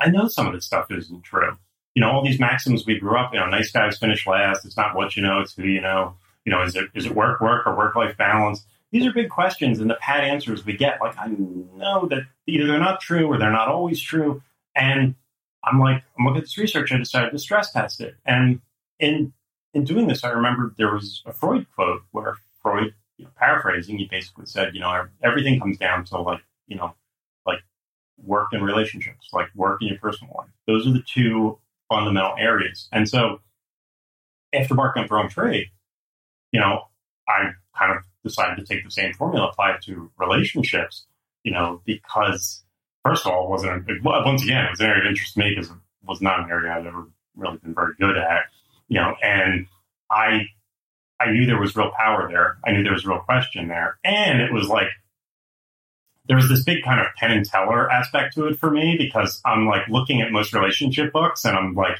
I know some of this stuff isn't true. You know, all these maxims we grew up, you know, nice guys finish last. It's not what you know, it's who you know. You know, is it work or work-life balance? These are big questions, and the pat answers we get, like, I know that either they're not true or they're not always true. And I'm like, I'm looking at this research, I decided to stress test it. And in doing this, I remembered there was a Freud quote where Freud, you know, paraphrasing, he basically said, you know, everything comes down to, like, you know, like work and relationships, like work in your personal life. Those are the two fundamental areas. And so after Barking Up the Wrong Tree, you know, I kind of decided to take the same formula, apply it to relationships, you know, because first of all, it was an area of interest to me, because it was not an area I'd ever really been very good at, you know, and I knew there was real power there. I knew there was a real question there. And it was like, there was this big kind of Penn and Teller aspect to it for me, because I'm like looking at most relationship books and I'm like,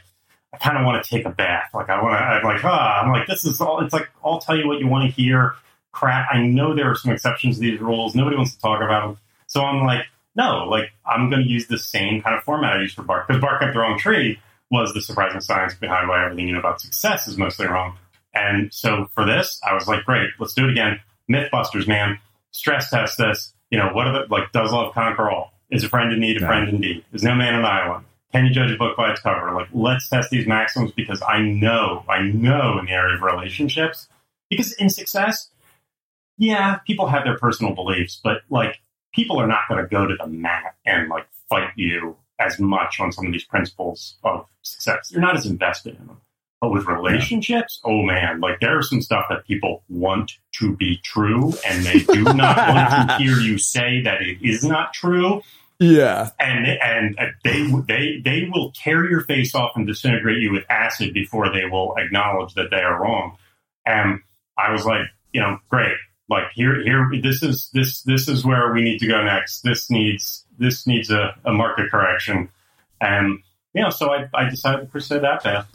I kind of want to take a bath. Like, I'm like, this is all, it's like, I'll tell you what you want to hear. Crap. I know there are some exceptions to these rules. Nobody wants to talk about them. So I'm like, no, like, I'm going to use the same kind of format I used for Bark. Because Bark Up the Wrong Tree was the surprising science behind why everything you know about success is mostly wrong. And so for this, I was like, great, let's do it again. Mythbusters, man. stress test this. You know, what are the, like, does love conquer all? Is a friend in need a friend indeed? Is no man an island? Can you judge a book by its cover? Like, let's test these maxims, because I know in the area of relationships, because in success, yeah, people have their personal beliefs, but like, people are not going to go to the mat and like fight you as much on some of these principles of success. You're not as invested in them. But with relationships, oh man, like there are some stuff that people want to be true and they do not want to hear you say that it is not true. Yeah. And they will tear your face off and disintegrate you with acid before they will acknowledge that they are wrong. And I was like, you know, great. Like here, this is where we need to go next. This needs a market correction. And, you know, so I decided to pursue that path.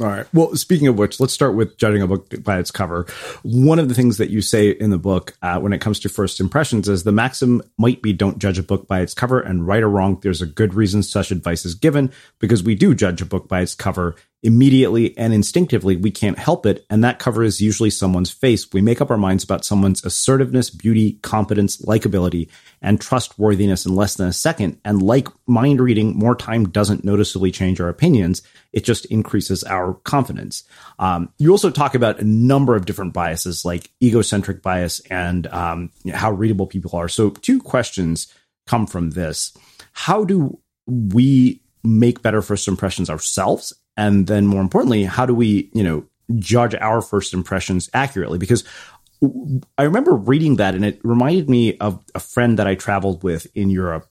All right. Well, speaking of which, let's start with judging a book by its cover. One of the things that you say in the book when it comes to first impressions is the maxim might be don't judge a book by its cover, and right or wrong, there's a good reason such advice is given, because we do judge a book by its cover immediately and instinctively. We can't help it. And that cover is usually someone's face. We make up our minds about someone's assertiveness, beauty, competence, likability, and trustworthiness in less than a second. And like mind reading, more time doesn't noticeably change our opinions. It just increases our confidence. You also talk about a number of different biases, like egocentric bias and how readable people are. So two questions come from this. How do we make better first impressions ourselves? And then more importantly, how do we, you know, judge our first impressions accurately? Because I remember reading that and it reminded me of a friend that I traveled with in Europe.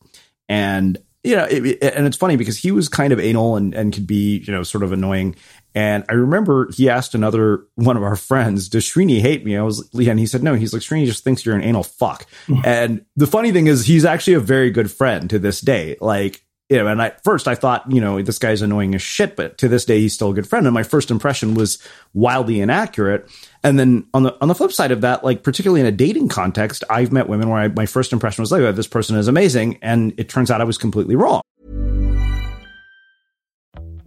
And, you know, and it's funny because he was kind of anal and could be, you know, sort of annoying. And I remember he asked one of our friends, does Srini hate me? And he said, no, he's like, Srini just thinks you're an anal fuck. And the funny thing is he's actually a very good friend to this day. Like, you know, and at first I thought, you know, this guy's annoying as shit, but to this day, he's still a good friend. And my first impression was wildly inaccurate. And then on the flip side of that, like particularly in a dating context, I've met women where my first impression was like, oh, this person is amazing. And it turns out I was completely wrong.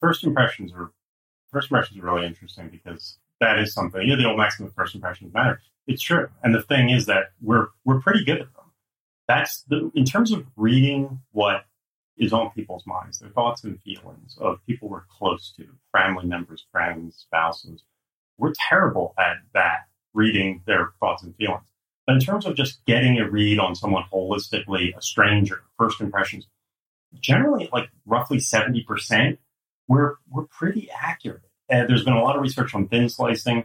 First impressions are really interesting because that is something, the old maxim of first impressions matter. It's true. And the thing is that we're pretty good at them. That's in terms of reading what is on people's minds, their thoughts and feelings of people we're close to, family members, friends, spouses. We're terrible at that, reading their thoughts and feelings. But in terms of just getting a read on someone holistically, a stranger, first impressions, generally like roughly 70%, we're pretty accurate. And there's been a lot of research on thin slicing,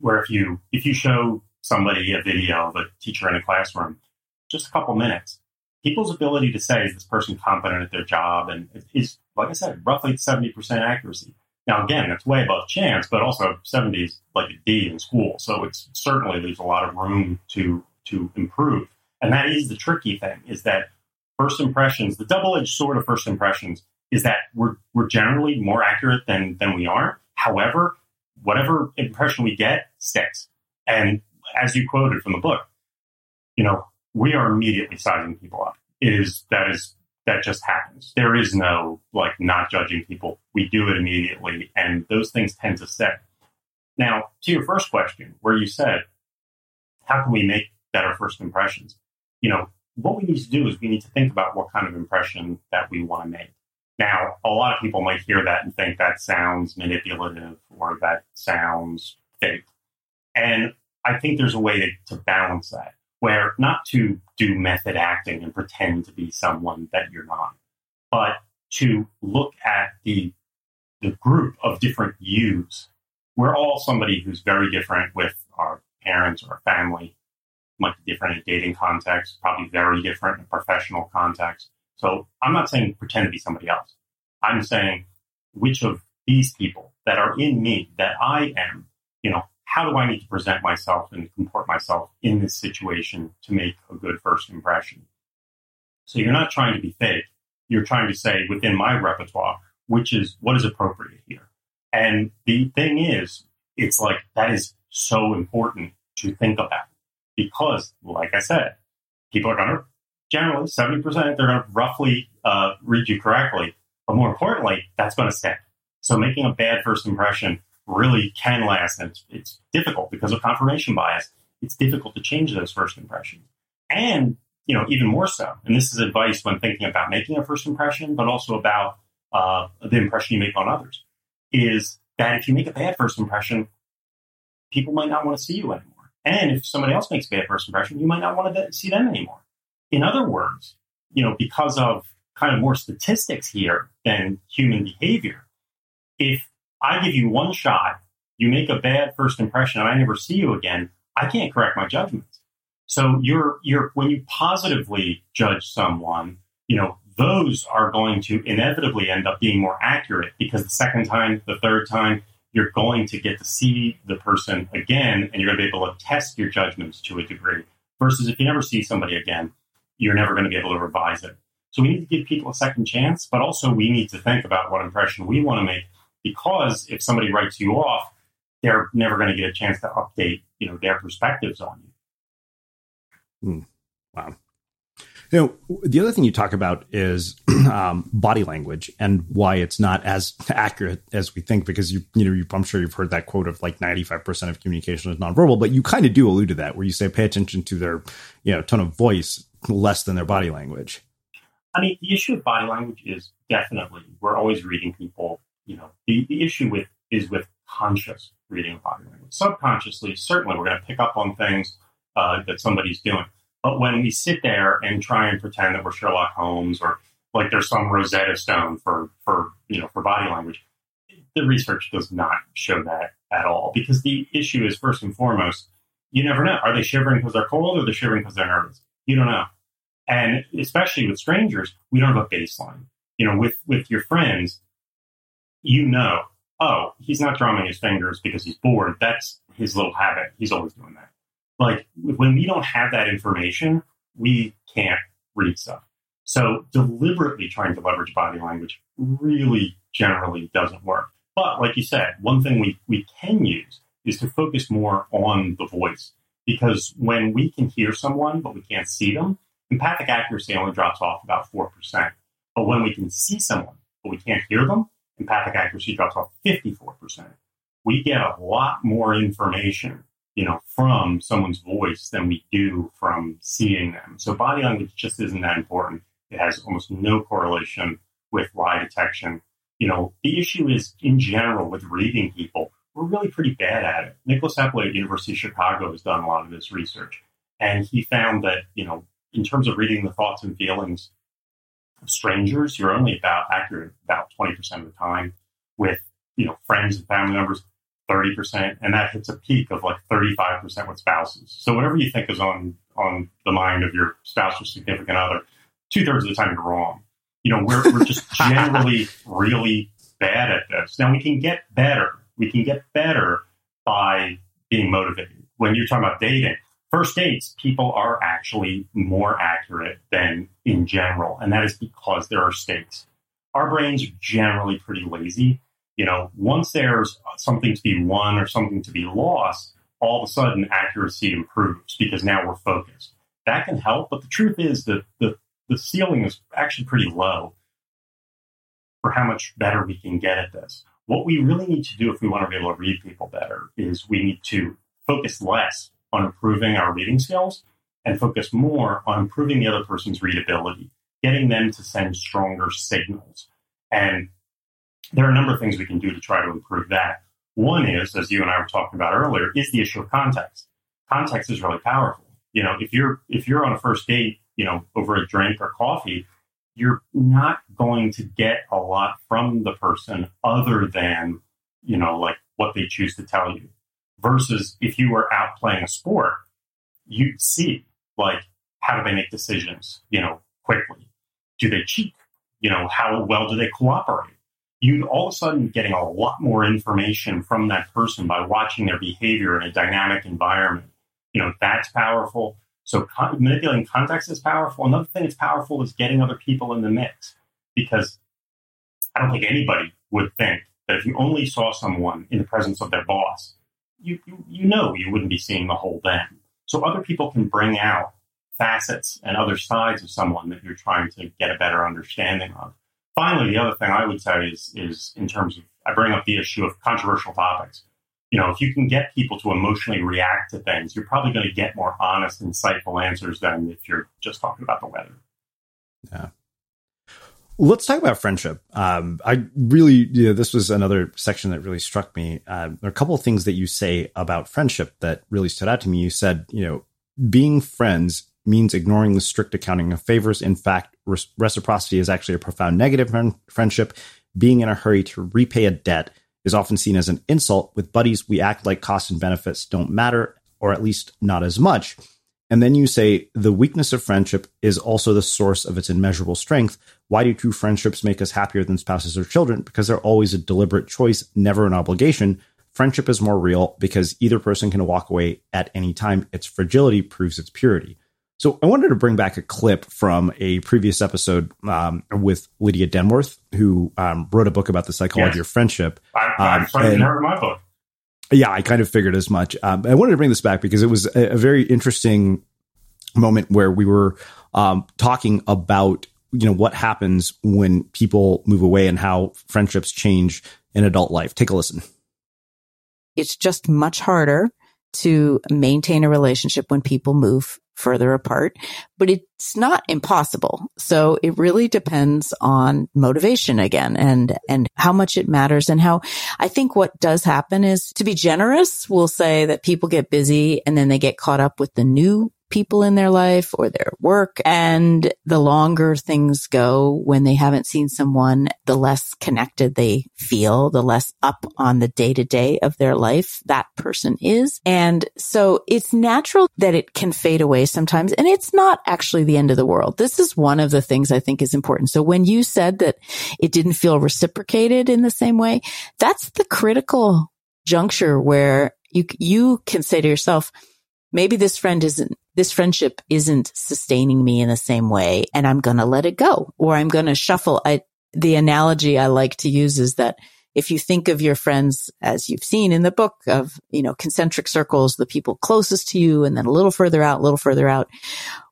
where if you show somebody a video of a teacher in a classroom, just a couple minutes, people's ability to say, is this person competent at their job? And is, like I said, roughly 70% accuracy. Now, again, that's way above chance, but also 70 is like a D in school. So it's certainly there's a lot of room to improve. And that is the tricky thing, is that first impressions, the double-edged sword of first impressions, is that we're generally more accurate than we are. However, whatever impression we get sticks. And as you quoted from the book, we are immediately sizing people up. That just happens. There is no not judging people. We do it immediately, and those things tend to stick. Now, to your first question, where you said, how can we make better first impressions? What we need to do is we need to think about what kind of impression that we want to make. Now, a lot of people might hear that and think that sounds manipulative or that sounds fake. And I think there's a way to balance that, where not to do method acting and pretend to be someone that you're not, but to look at the group of different yous. We're all somebody who's very different with our parents or our family, might be different in a dating context, probably very different in a professional context. So I'm not saying pretend to be somebody else. I'm saying which of these people that are in me, that I am, how do I need to present myself and comport myself in this situation to make a good first impression? So you're not trying to be fake. You're trying to say within my repertoire, what is appropriate here. And the thing is, it's like that is so important to think about because, like I said, people are going to, generally, 70%, they're going to roughly read you correctly. But more importantly, that's going to stick. So making a bad first impression really can last. And it's difficult because of confirmation bias. It's difficult to change those first impressions. And, even more so, and this is advice when thinking about making a first impression, but also about the impression you make on others, is that if you make a bad first impression, people might not want to see you anymore. And if somebody else makes a bad first impression, you might not want to see them anymore. In other words, because of kind of more statistics here than human behavior, if I give you one shot, you make a bad first impression, and I never see you again, I can't correct my judgments. So you're when you positively judge someone, those are going to inevitably end up being more accurate because the second time, the third time, you're going to get to see the person again, and you're going to be able to test your judgments to a degree. Versus if you never see somebody again, you're never going to be able to revise it. So we need to give people a second chance, but also we need to think about what impression we want to make, because if somebody writes you off, they're never going to get a chance to update, their perspectives on you. Wow. The other thing you talk about is body language and why it's not as accurate as we think, because I'm sure you've heard that quote of 95% of communication is nonverbal, but you kind of do allude to that where you say pay attention to their tone of voice less than their body language. I mean, the issue of body language is definitely we're always reading people. The issue is with conscious reading of body language. Subconsciously, certainly we're going to pick up on things that somebody's doing. But when we sit there and try and pretend that we're Sherlock Holmes or like there's some Rosetta Stone for body language, the research does not show that at all, because the issue is, first and foremost, you never know. Are they shivering because they're cold, or they're shivering because they're nervous? You don't know. And especially with strangers, we don't have a baseline. You know, with your friends, you know, oh, he's not drumming his fingers because he's bored. That's his little habit. He's always doing that. Like, when we don't have that information, we can't read stuff. So deliberately trying to leverage body language really generally doesn't work. But like you said, one thing we can use is to focus more on the voice, because when we can hear someone but we can't see them, empathic accuracy only drops off about 4%. But when we can see someone but we can't hear them, empathic accuracy drops off 54%. We get a lot more information, you know, from someone's voice than we do from seeing them. So body language just isn't that important. It has almost no correlation with lie detection. You know, the issue is, in general, with reading people, we're really pretty bad at it. Nicholas Heppler at University of Chicago has done a lot of this research. And he found that, you know, in terms of reading the thoughts and feelings of strangers, you're only about accurate about 20% of the time. With, you know, friends and family members, 30%. And that hits a peak of like 35% with spouses. So whatever you think is on the mind of your spouse or significant other, 2/3 of the time you're wrong. You know, we're just generally really bad at this. Now, we can get better. We can get better by being motivated. When you're talking about dating, first dates, people are actually more accurate than in general. And that is because there are stakes. Our brains are generally pretty lazy. You know, once there's something to be won or something to be lost, all of a sudden accuracy improves because now we're focused. That can help. But the truth is that the ceiling is actually pretty low for how much better we can get at this. What we really need to do if we want to be able to read people better is we need to focus less on improving our reading skills and focus more on improving the other person's readability, getting them to send stronger signals. And there are a number of things we can do to try to improve that. One is, as you and I were talking about earlier, is the issue of context. Context is really powerful. You know, if you're on a first date, you know, over a drink or coffee, you're not going to get a lot from the person other than, you know, like what they choose to tell you. Versus if you were out playing a sport, you'd see, like, how do they make decisions, you know, quickly? Do they cheat? You know, how well do they cooperate? You'd all of a sudden be getting a lot more information from that person by watching their behavior in a dynamic environment. You know, that's powerful. So manipulating context is powerful. Another thing that's powerful is getting other people in the mix, because I don't think anybody would think that if you only saw someone in the presence of their boss, you know you wouldn't be seeing the whole them. So other people can bring out facets and other sides of someone that you're trying to get a better understanding of. Finally, the other thing I would say is in terms of, I bring up the issue of controversial topics. You know, if you can get people to emotionally react to things, you're probably going to get more honest, insightful answers than if you're just talking about the weather. Yeah. Let's talk about friendship. I really, you know, this was another section that really struck me. There are a couple of things that you say about friendship that really stood out to me. You said, you know, being friends means ignoring the strict accounting of favors. In fact, reciprocity is actually a profound negative friendship. Being in a hurry to repay a debt is often seen as an insult. With buddies, we act like costs and benefits don't matter, or at least not as much. And then you say, the weakness of friendship is also the source of its immeasurable strength. Why do true friendships make us happier than spouses or children? Because they're always a deliberate choice, never an obligation. Friendship is more real because either person can walk away at any time. Its fragility proves its purity. So I wanted to bring back a clip from a previous episode with Lydia Denworth, who wrote a book about the psychology of friendship. I'm trying to narrow my book. Yeah, I kind of figured as much. I wanted to bring this back because it was a very interesting moment where we were talking about, you know, what happens when people move away and how friendships change in adult life. Take a listen. It's just much harder to maintain a relationship when people move further apart, but it's not impossible. So it really depends on motivation again, and how much it matters, and how I think what does happen is, to be generous, we'll say that people get busy and then they get caught up with the new people in their life or their work. And the longer things go when they haven't seen someone, the less connected they feel, the less up on the day-to-day of their life that person is. And so it's natural that it can fade away sometimes. And it's not actually the end of the world. This is one of the things I think is important. So when you said that it didn't feel reciprocated in the same way, that's the critical juncture where you can say to yourself, maybe this friendship isn't sustaining me in the same way, and I'm going to let it go, or I'm going to shuffle. The analogy I like to use is that if you think of your friends, as you've seen in the book, of, you know, concentric circles, the people closest to you, and then a little further out, a little further out.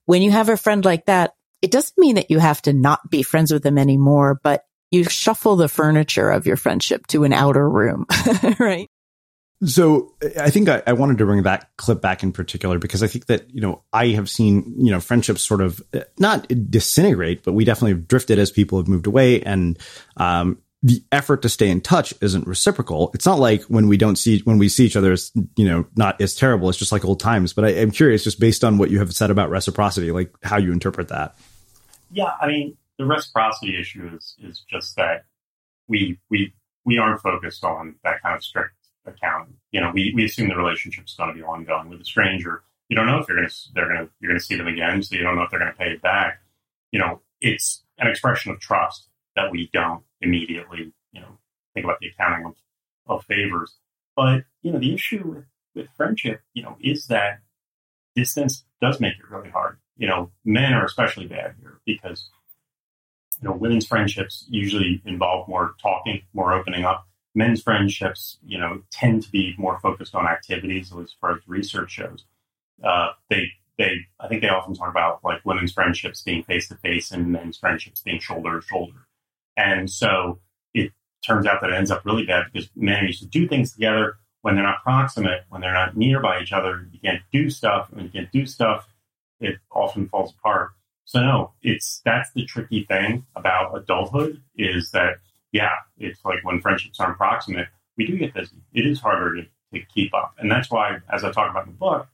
When you have a friend like that, it doesn't mean that you have to not be friends with them anymore, but you shuffle the furniture of your friendship to an outer room, right? So I think I wanted to bring that clip back in particular, because I think that, you know, I have seen, you know, friendships sort of not disintegrate, but we definitely have drifted as people have moved away. And the effort to stay in touch isn't reciprocal. It's not like when we see each other, it's, you know, not as terrible. It's just like old times. But I'm curious, just based on what you have said about reciprocity, like how you interpret that. Yeah, I mean, the reciprocity issue is just that we aren't focused on that kind of strict account. You know, we assume the relationship's going to be ongoing. With a stranger, you don't know if you're going to see them again, so you don't know if they're going to pay it back. You know, it's an expression of trust that we don't immediately, you know, think about the accounting of favors. But, you know, the issue with friendship, you know, is that distance does make it really hard. You know, men are especially bad here because, you know, women's friendships usually involve more talking, more opening up. Men's friendships, you know, tend to be more focused on activities, at least as far as research shows. I think they often talk about like women's friendships being face to face and men's friendships being shoulder to shoulder. And so it turns out that it ends up really bad because men used to do things together when they're not proximate, when they're not nearby each other. You can't do stuff. When you can't do stuff, it often falls apart. So no, that's the tricky thing about adulthood is that. Yeah, it's like when friendships aren't proximate, we do get busy. It is harder to keep up. And that's why, as I talk about in the book,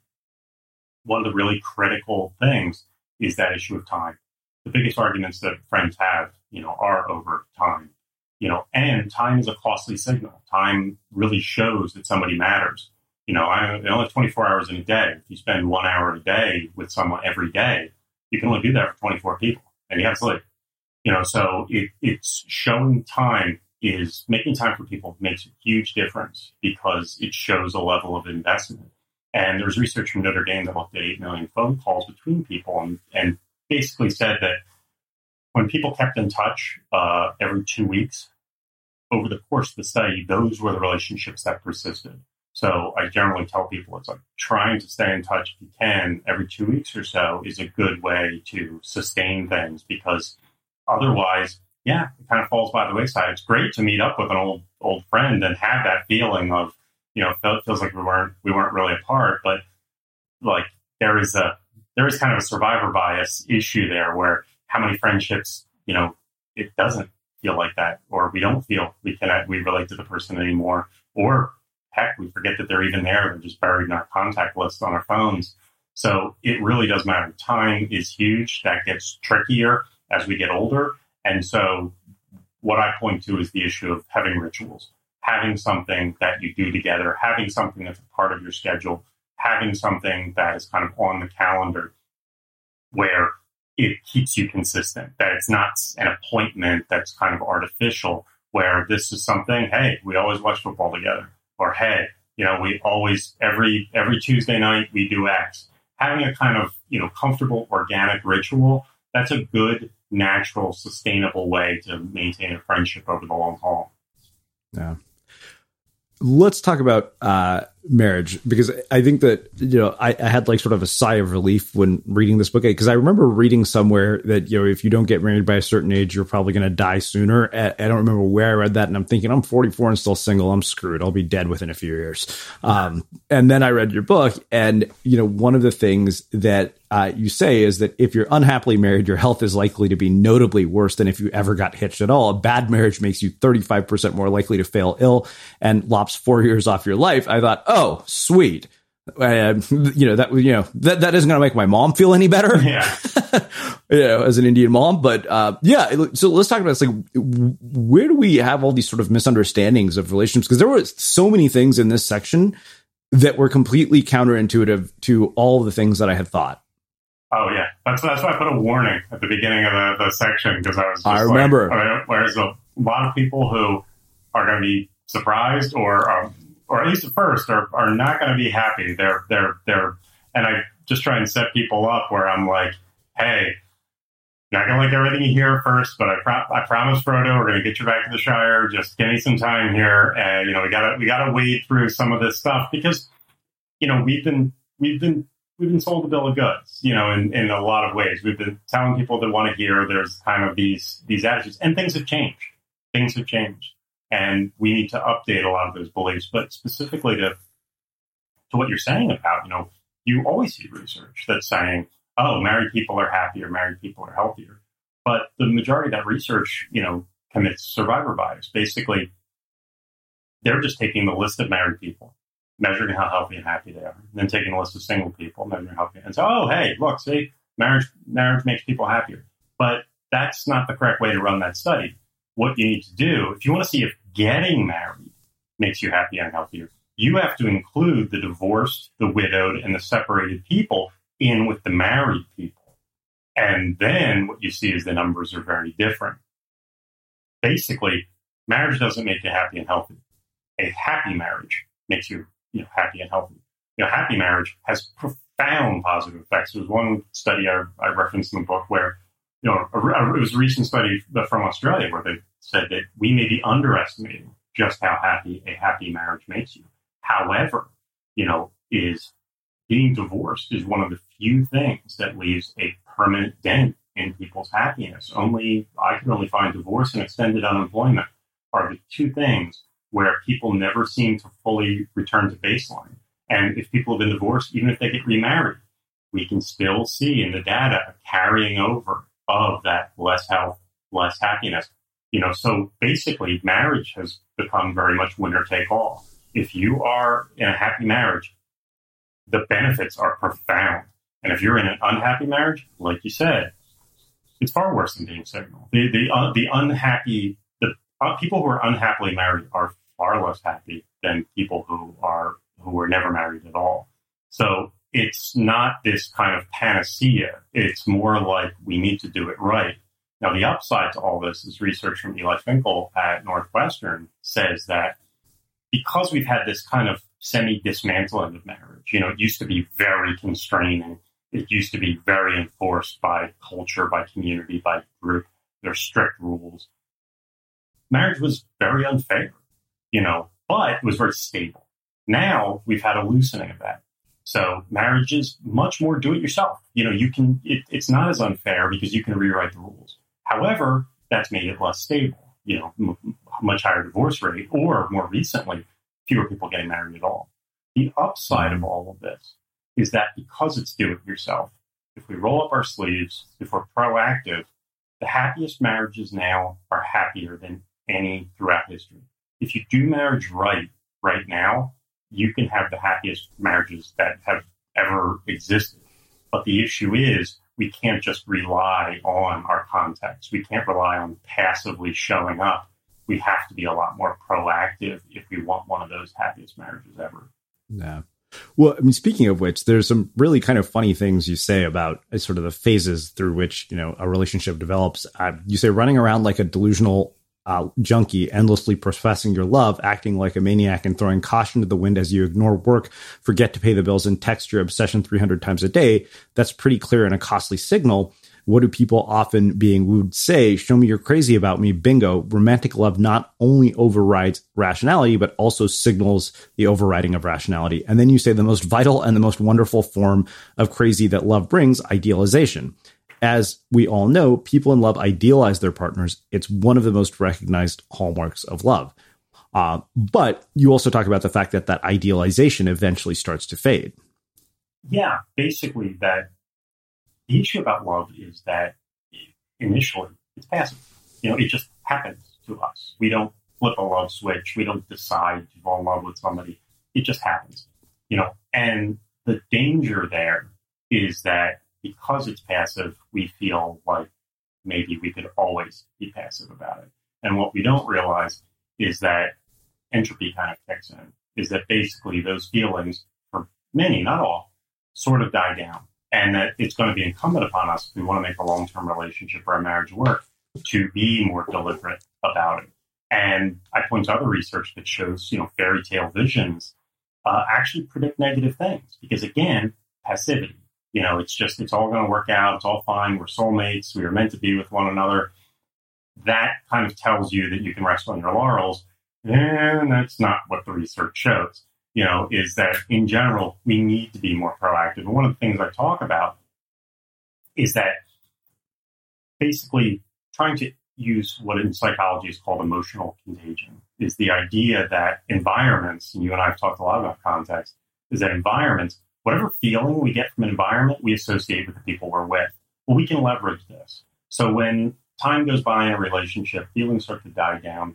one of the really critical things is that issue of time. The biggest arguments that friends have, you know, are over time, you know, and time is a costly signal. Time really shows that somebody matters. You know, I only have 24 hours in a day. If you spend 1 hour a day with someone every day, you can only do that for 24 people and you have to live. You know, so it's showing time is making time for people makes a huge difference because it shows a level of investment. And there was research from Notre Dame that looked at 8 million phone calls between people and basically said that when people kept in touch every 2 weeks, over the course of the study, those were the relationships that persisted. So I generally tell people it's like trying to stay in touch if you can every 2 weeks or so is a good way to sustain things because otherwise, yeah, it kind of falls by the wayside. It's great to meet up with an old friend and have that feeling of, you know, it feels like we weren't really apart, but like there is kind of a survivor bias issue there where how many friendships, you know, it doesn't feel like that, or we don't feel we relate to the person anymore, or heck, we forget that they're even there. They're just buried in our contact list on our phones. So it really does matter. Time is huge. That gets trickier as we get older. And so what I point to is the issue of having rituals, having something that you do together, having something that's a part of your schedule, having something that is kind of on the calendar where it keeps you consistent, that it's not an appointment that's kind of artificial, where this is something, hey, we always watch football together, or hey, you know, we always, every Tuesday night we do X. Having a kind of, you know, comfortable organic ritual, that's a good, natural, sustainable way to maintain a friendship over the long haul. Yeah. Let's talk about marriage, because I think that, you know, I had like sort of a sigh of relief when reading this book, because I remember reading somewhere that, you know, if you don't get married by a certain age, you're probably going to die sooner. I don't remember where I read that. And I'm thinking, I'm 44 and still single. I'm screwed. I'll be dead within a few years. And then I read your book. And, you know, one of the things that you say is that if you're unhappily married, your health is likely to be notably worse than if you ever got hitched at all. A bad marriage makes you 35% more likely to fail ill and lops 4 years off your life. I thought, oh, sweet. That isn't going to make my mom feel any better. Yeah. As an Indian mom. But so let's talk about this. Like, where do we have all these sort of misunderstandings of relationships? Because there were so many things in this section that were completely counterintuitive to all of the things that I had thought. Oh yeah, that's why I put a warning at the beginning of the section, because I was just there's a lot of people who are going to be surprised or at least at first are not going to be happy. They're and I just try and set people up where I'm like, hey, you're not going to like everything you hear first, but I promise, Frodo, we're going to get you back to the Shire. Just give me some time here, and we gotta wade through some of this stuff, because we've been sold the bill of goods, in a lot of ways. We've been telling people they want to hear there's kind of these attitudes, and things have changed. And we need to update a lot of those beliefs. But specifically to what you're saying about, you always see research that's saying, oh, married people are happier, married people are healthier. But the majority of that research, commits survivor bias. Basically, they're just taking the list of married people, measuring how healthy and happy they are, and then taking a list of single people, measuring how healthy, and say, oh, hey, look, see, marriage makes people happier. But that's not the correct way to run that study. What you need to do, if you want to see if getting married makes you happy and healthier, you have to include the divorced, the widowed, and the separated people in with the married people. And then what you see is the numbers are very different. Basically, marriage doesn't make you happy and healthy. A happy marriage makes you happy and healthy. Happy marriage has profound positive effects. There was one study I referenced in the book where, it was a recent study from Australia where they said that we may be underestimating just how happy a happy marriage makes you. However, is being divorced is one of the few things that leaves a permanent dent in people's happiness. I can only find divorce and extended unemployment are the two things where people never seem to fully return to baseline. And if people have been divorced, even if they get remarried, we can still see in the data a carrying over of that less health, less happiness. So basically, marriage has become very much winner take all. If you are in a happy marriage, the benefits are profound. And if you're in an unhappy marriage, like you said, it's far worse than being single. The people who are unhappily married are far less happy than people who are never married at all. So it's not this kind of panacea. It's more like we need to do it right. Now, the upside to all this is research from Eli Finkel at Northwestern says that because we've had this kind of semi-dismantling of marriage, it used to be very constraining. It used to be very enforced by culture, by community, by group. There's strict rules. Marriage was very unfair, but it was very stable. Now we've had a loosening of that. So marriage is much more do it yourself. It's not as unfair because you can rewrite the rules. However, that's made it less stable, much higher divorce rate, or more recently, fewer people getting married at all. The upside of all of this is that because it's do it yourself, if we roll up our sleeves, if we're proactive, the happiest marriages now are happier than any throughout history. If you do marriage right now, you can have the happiest marriages that have ever existed. But the issue is we can't just rely on our context. We can't rely on passively showing up. We have to be a lot more proactive if we want one of those happiest marriages ever. Yeah. Well, speaking of which, there's some really kind of funny things you say about sort of the phases through which, a relationship develops. You say running around like a delusional junkie, endlessly professing your love, acting like a maniac, and throwing caution to the wind as you ignore work, forget to pay the bills, and text your obsession 300 times a day. That's pretty clear and a costly signal. What do people often being wooed say? Show me you're crazy about me. Bingo. Romantic love not only overrides rationality, but also signals the overriding of rationality. And then you say the most vital and the most wonderful form of crazy that love brings, idealization. As we all know, people in love idealize their partners. It's one of the most recognized hallmarks of love. But you also talk about the fact that idealization eventually starts to fade. Yeah, basically that the issue about love is that initially it's passive. It just happens to us. We don't flip a love switch. We don't decide to fall in love with somebody. It just happens. And the danger there is that because it's passive, we feel like maybe we could always be passive about it. And what we don't realize is that entropy kind of kicks in, is that basically those feelings, for many, not all, sort of die down. And that it's going to be incumbent upon us, if we want to make a long-term relationship or a marriage work, to be more deliberate about it. And I point to other research that shows, fairy tale visions actually predict negative things. Because again, passivity, it's all going to work out. It's all fine. We're soulmates. We are meant to be with one another. That kind of tells you that you can rest on your laurels. And that's not what the research shows, is that in general, we need to be more proactive. And one of the things I talk about is that basically trying to use what in psychology is called emotional contagion, is the idea that environments, and you and I have talked a lot about context, is that environments, whatever feeling we get from an environment, we associate with the people we're with. Well, we can leverage this. So when time goes by in a relationship, feelings start to die down.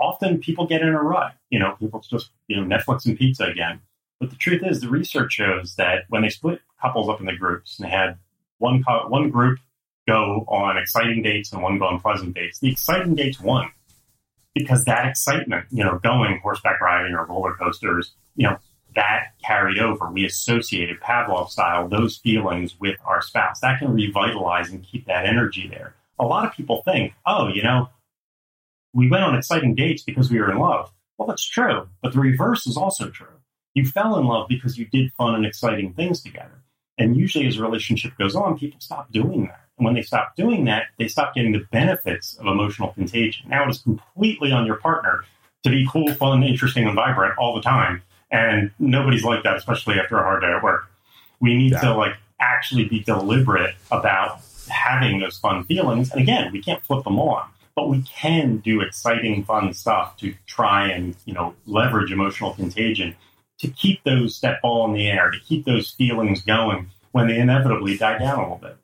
Often people get in a rut, people just, Netflix and pizza again. But the truth is, the research shows that when they split couples up into groups and they had one group go on exciting dates and one go on pleasant dates, the exciting dates won, because that excitement, going horseback riding or roller coasters, that carried over. We associated Pavlov style, those feelings with our spouse. That can revitalize and keep that energy there. A lot of people think, we went on exciting dates because we were in love. Well, that's true, but the reverse is also true. You fell in love because you did fun and exciting things together. And usually as a relationship goes on, people stop doing that. And when they stop doing that, they stop getting the benefits of emotional contagion. Now it is completely on your partner to be cool, fun, interesting, and vibrant all the time. And nobody's like that, especially after a hard day at work. We need to actually be deliberate about having those fun feelings. And again, we can't flip them on, but we can do exciting, fun stuff to try and, leverage emotional contagion to keep that ball in the air, to keep those feelings going when they inevitably die down a little bit.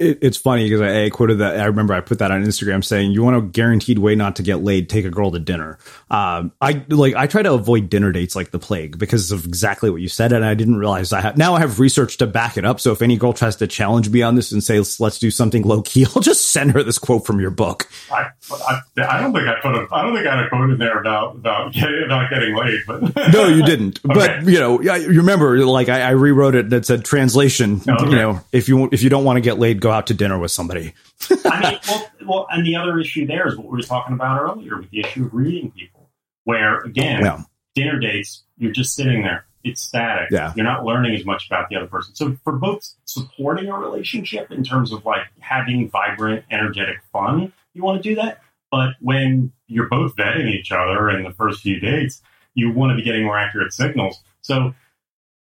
It's funny because I quoted that. I remember I put that on Instagram saying, you want a guaranteed way not to get laid, take a girl to dinner. I try to avoid dinner dates like the plague because of exactly what you said. And I didn't realize now I have research to back it up. So if any girl tries to challenge me on this and say, let's do something low key, I'll just send her this quote from your book. I don't think I had a quote in there about getting laid. But no, you didn't. Okay. But, you remember, I rewrote it that said translation, okay. If you don't want to get laid, go out to dinner with somebody. I mean, well, and the other issue there is what we were talking about earlier with the issue of reading people, where again, dinner dates, you're just sitting there. It's static. Yeah. You're not learning as much about the other person. So for both supporting a relationship in terms of having vibrant, energetic fun, you want to do that. But when you're both vetting each other in the first few dates, you want to be getting more accurate signals. So,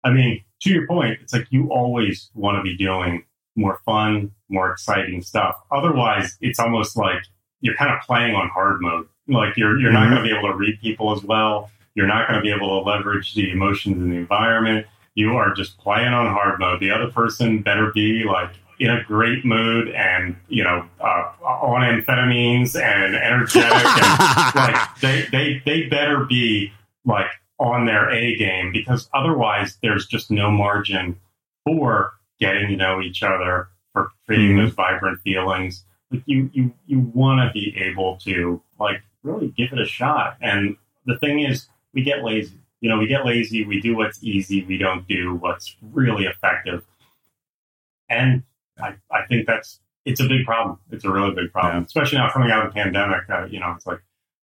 I mean, to your point, it's you always want to be doing more fun, more exciting stuff. Otherwise, it's almost like you're kind of playing on hard mode. You're not going to be able to read people as well. You're not going to be able to leverage the emotions in the environment. You are just playing on hard mode. The other person better be in a great mood and, on amphetamines and energetic. And, they better be on their A game, because otherwise there's just no margin for getting to know each other, for creating those vibrant feelings. You want to be able to really give it a shot. And the thing is, we get lazy. We get lazy. We do what's easy. We don't do what's really effective. And I think it's a big problem. It's a really big problem, especially now coming out of the pandemic.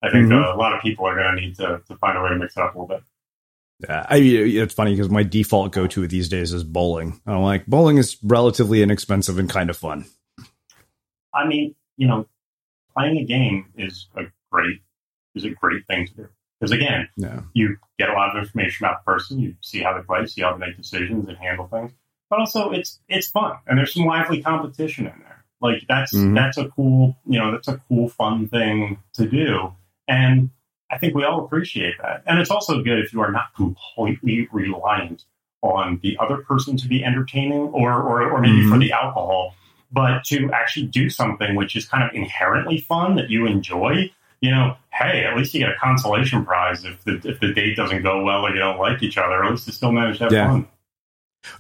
I think a lot of people are going to need to find a way to mix it up a little bit. Yeah, it's funny because my default go-to these days is bowling. I'm like, bowling is relatively inexpensive and kind of fun. I mean, playing a game is a great thing to do. Because again, you get a lot of information about the person. You see how they play, see how they make decisions and handle things. But also, it's fun, and there's some lively competition in there. That's a cool, fun thing to do, and I think we all appreciate that. And it's also good if you are not completely reliant on the other person to be entertaining or maybe for the alcohol, but to actually do something which is kind of inherently fun that you enjoy you know, hey, at least you get a consolation prize if the date doesn't go well or you don't like each other. At least you still manage to have fun.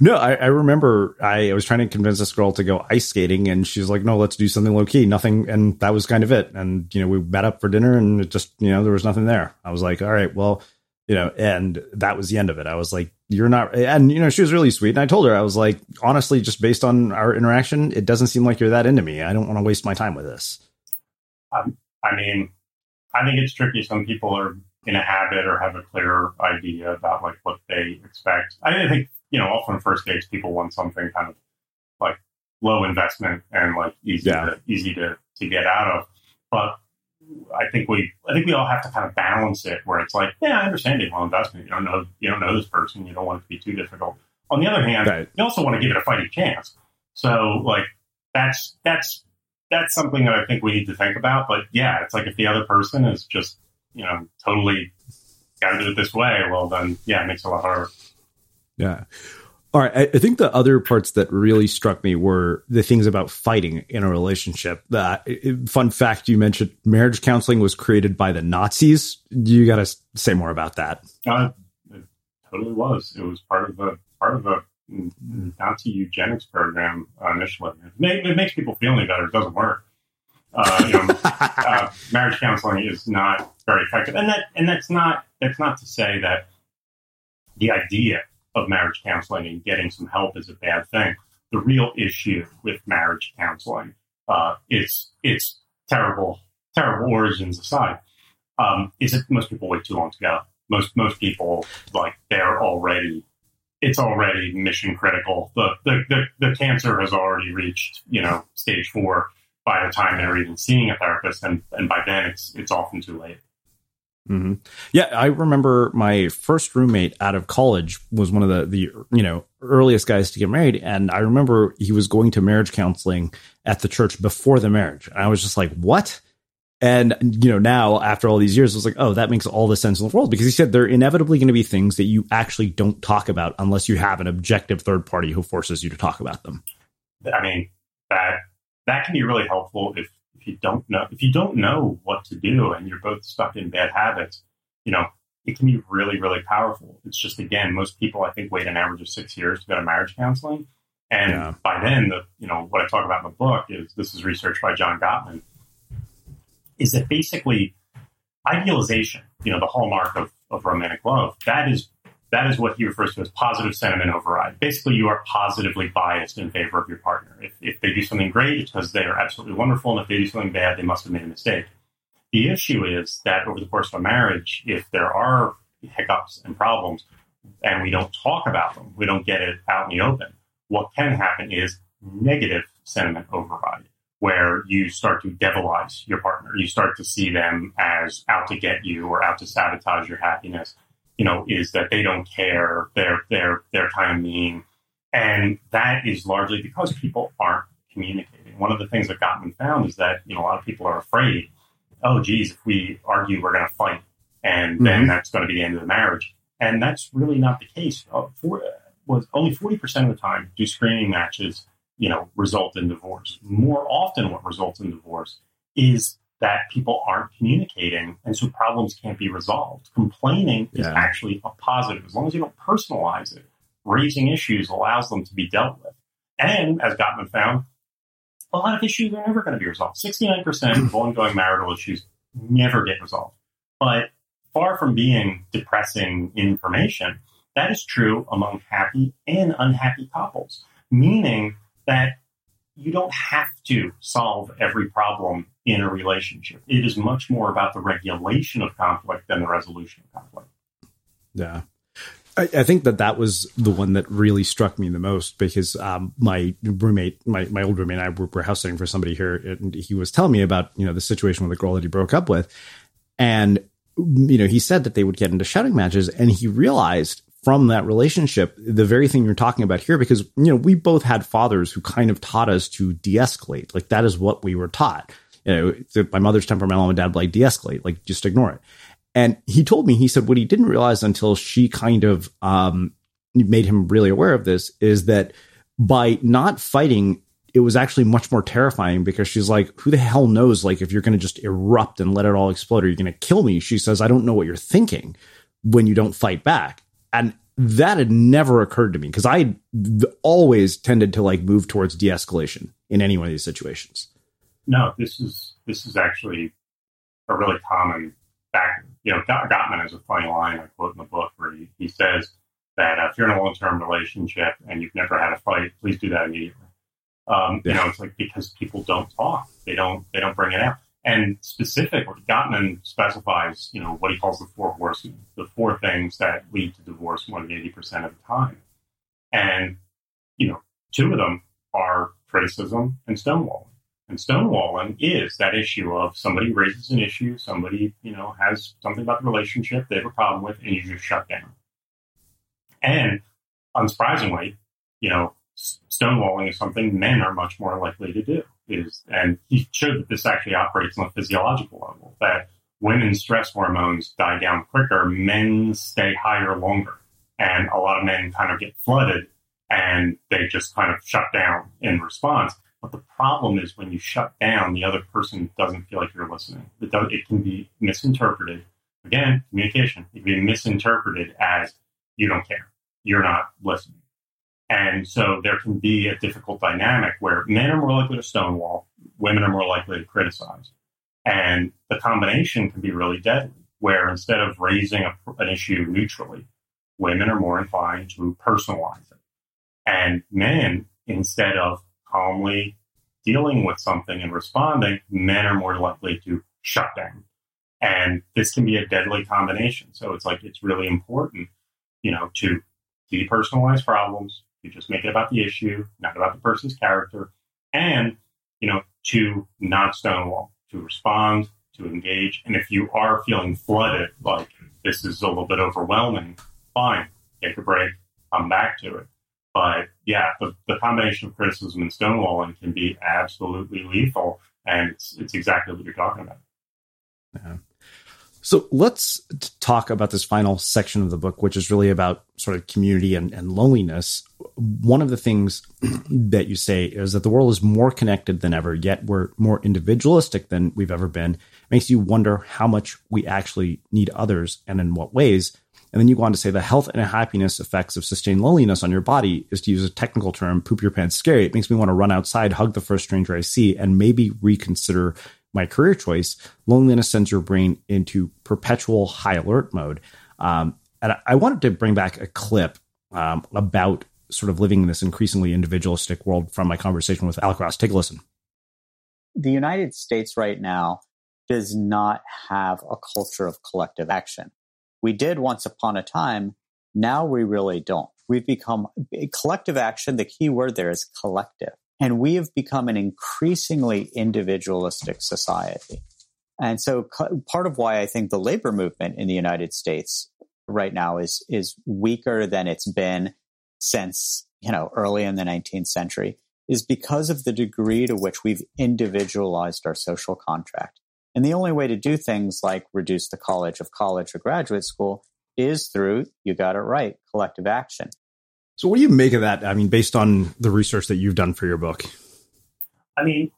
No, I remember I was trying to convince this girl to go ice skating, and she's like, no, let's do something low key, nothing. And that was kind of it. And, you know, we met up for dinner and it just, you know, there was nothing there. I was like, all right, well, you know, and that was the end of it. I was like, you're not. And, you know, she was really sweet. And I told her, I was like, honestly, just based on our interaction, it doesn't seem like you're that into me. I don't want to waste my time with this. I mean, I think it's tricky. Some people are in a habit or have a clear idea about like what they expect. I think, you know, often first dates, people want something kind of like low investment and like easy to get out of. But I think we all have to kind of balance it where it's like, yeah, I understand it's low investment. You don't know this person. You don't want it to be too difficult. On the other hand, right, you also want to give it a fighting chance. So like that's something that I think we need to think about. But yeah, it's like if the other person is just, you know, totally got to do it this way, well then, yeah, it makes it a lot harder. Yeah. All right. I think the other parts that really struck me were the things about fighting in a relationship. Fun fact, you mentioned marriage counseling was created by the Nazis. You got to say more about that. It totally was. It was part of a Nazi eugenics program initially. It makes people feel any better. It doesn't work. Marriage counseling is not very effective, and that's not to say that the idea of marriage counseling and getting some help is a bad thing. The real issue with marriage counseling, it's terrible origins aside, is that most people wait too long to go. Most people, like, it's already mission critical. The cancer has already reached, you know, stage 4 by the time they're even seeing a therapist, and by then it's often too late. Mm-hmm. Yeah, I remember my first roommate out of college was one of the earliest guys to get married. And I remember he was going to marriage counseling at the church before the marriage. And I was just like, what? And, you know, now after all these years, I was like, oh, that makes all the sense in the world, because he said there are inevitably going to be things that you actually don't talk about unless you have an objective third party who forces you to talk about them. I mean, that can be really helpful if you don't know what to do and you're both stuck in bad habits. You know, it can be really, really powerful. It's just, again, most people, I think, wait an average of 6 years to go to marriage counseling. And by then, what I talk about in the book is, this is research by John Gottman, is that basically idealization, you know, the hallmark of romantic love, that is what he refers to as positive sentiment override. Basically, you are positively biased in favor of your partner. If they do something great, it's because they are absolutely wonderful. And if they do something bad, they must have made a mistake. The issue is that over the course of a marriage, if there are hiccups and problems and we don't talk about them, we don't get it out in the open, what can happen is negative sentiment override, where you start to devilize your partner. You start to see them as out to get you or out to sabotage your happiness. You know, is that they don't care, they're kind of mean. And that is largely because people aren't communicating. One of the things that Gottman found is that, you know, a lot of people are afraid, oh, geez, if we argue, we're going to fight, and then that's going to be the end of the marriage. And that's really not the case. Only 40% of the time do screening matches, you know, result in divorce. More often what results in divorce is that people aren't communicating, and so problems can't be resolved. Complaining is actually a positive. As long as you don't personalize it, raising issues allows them to be dealt with. And as Gottman found, a lot of issues are never going to be resolved. 69% of ongoing marital issues never get resolved. But far from being depressing information, that is true among happy and unhappy couples, meaning that you don't have to solve every problem in a relationship. It is much more about the regulation of conflict than the resolution of conflict. Yeah. I think that was the one that really struck me the most, because my roommate, my old roommate, and I were house sitting for somebody here, and he was telling me about, you know, the situation with the girl that he broke up with. And, you know, he said that they would get into shouting matches, and he realized from that relationship, the very thing you're talking about here, because, you know, we both had fathers who kind of taught us to de-escalate. Like, that is what we were taught. You know, my mother's temperamental and dad, like, de-escalate, like, just ignore it. And he told me, he said, what he didn't realize until she kind of made him really aware of this, is that by not fighting, it was actually much more terrifying because she's like, who the hell knows? Like, if you're going to just erupt and let it all explode, or you're going to kill me. She says, I don't know what you're thinking when you don't fight back. And that had never occurred to me because I always tended to like move towards de-escalation in any one of these situations. No, this is actually a really common factor. You know, Gottman has a funny line I quote in the book where he says that if you're in a long-term relationship and you've never had a fight, please do that immediately. You know, it's like because people don't talk, they don't bring it out. And specifically, Gottman specifies, you know, what he calls the four horsemen, the four things that lead to divorce more than 80% of the time. And, you know, two of them are criticism and stonewalling. And stonewalling is that issue of somebody raises an issue, somebody, you know, has something about the relationship they have a problem with, and you just shut down. And unsurprisingly, you know, stonewalling is something men are much more likely to do. And he showed that this actually operates on a physiological level, that women's stress hormones die down quicker, men stay higher longer. And a lot of men kind of get flooded and they just kind of shut down in response. But the problem is when you shut down, the other person doesn't feel like you're listening. It can be misinterpreted. Again, communication. It can be misinterpreted as you don't care. You're not listening. And so there can be a difficult dynamic where men are more likely to stonewall, women are more likely to criticize. And the combination can be really deadly, where instead of raising an issue neutrally, women are more inclined to personalize it. And men, instead of calmly dealing with something and responding, men are more likely to shut down. And this can be a deadly combination. So it's like it's really important, you know, to depersonalize problems. You just make it about the issue, not about the person's character, and, you know, to not stonewall, to respond, to engage. And if you are feeling flooded, like this is a little bit overwhelming, fine, take a break, come back to it. But yeah, the combination of criticism and stonewalling can be absolutely lethal. And it's exactly what you're talking about. Yeah. So let's talk about this final section of the book, which is really about sort of community and loneliness. One of the things that you say is that the world is more connected than ever, yet we're more individualistic than we've ever been. It makes you wonder how much we actually need others and in what ways. And then you go on to say the health and happiness effects of sustained loneliness on your body is, to use a technical term, poop your pants scary. It makes me want to run outside, hug the first stranger I see, and maybe reconsider my career choice. Loneliness sends your brain into perpetual high alert mode. And I wanted to bring back a clip about sort of living in this increasingly individualistic world from my conversation with Alec Ross. Take a listen. The United States right now does not have a culture of collective action. We did once upon a time. Now we really don't. We've become collective action. The key word there is collective. And we have become an increasingly individualistic society. And so part of why I think the labor movement in the United States right now is weaker than it's been since, you know, early in the 19th century is because of the degree to which we've individualized our social contract. And the only way to do things like reduce the college of college or graduate school is through, you got it right, collective action. So what do you make of that? I mean, based on the research that you've done for your book? I mean,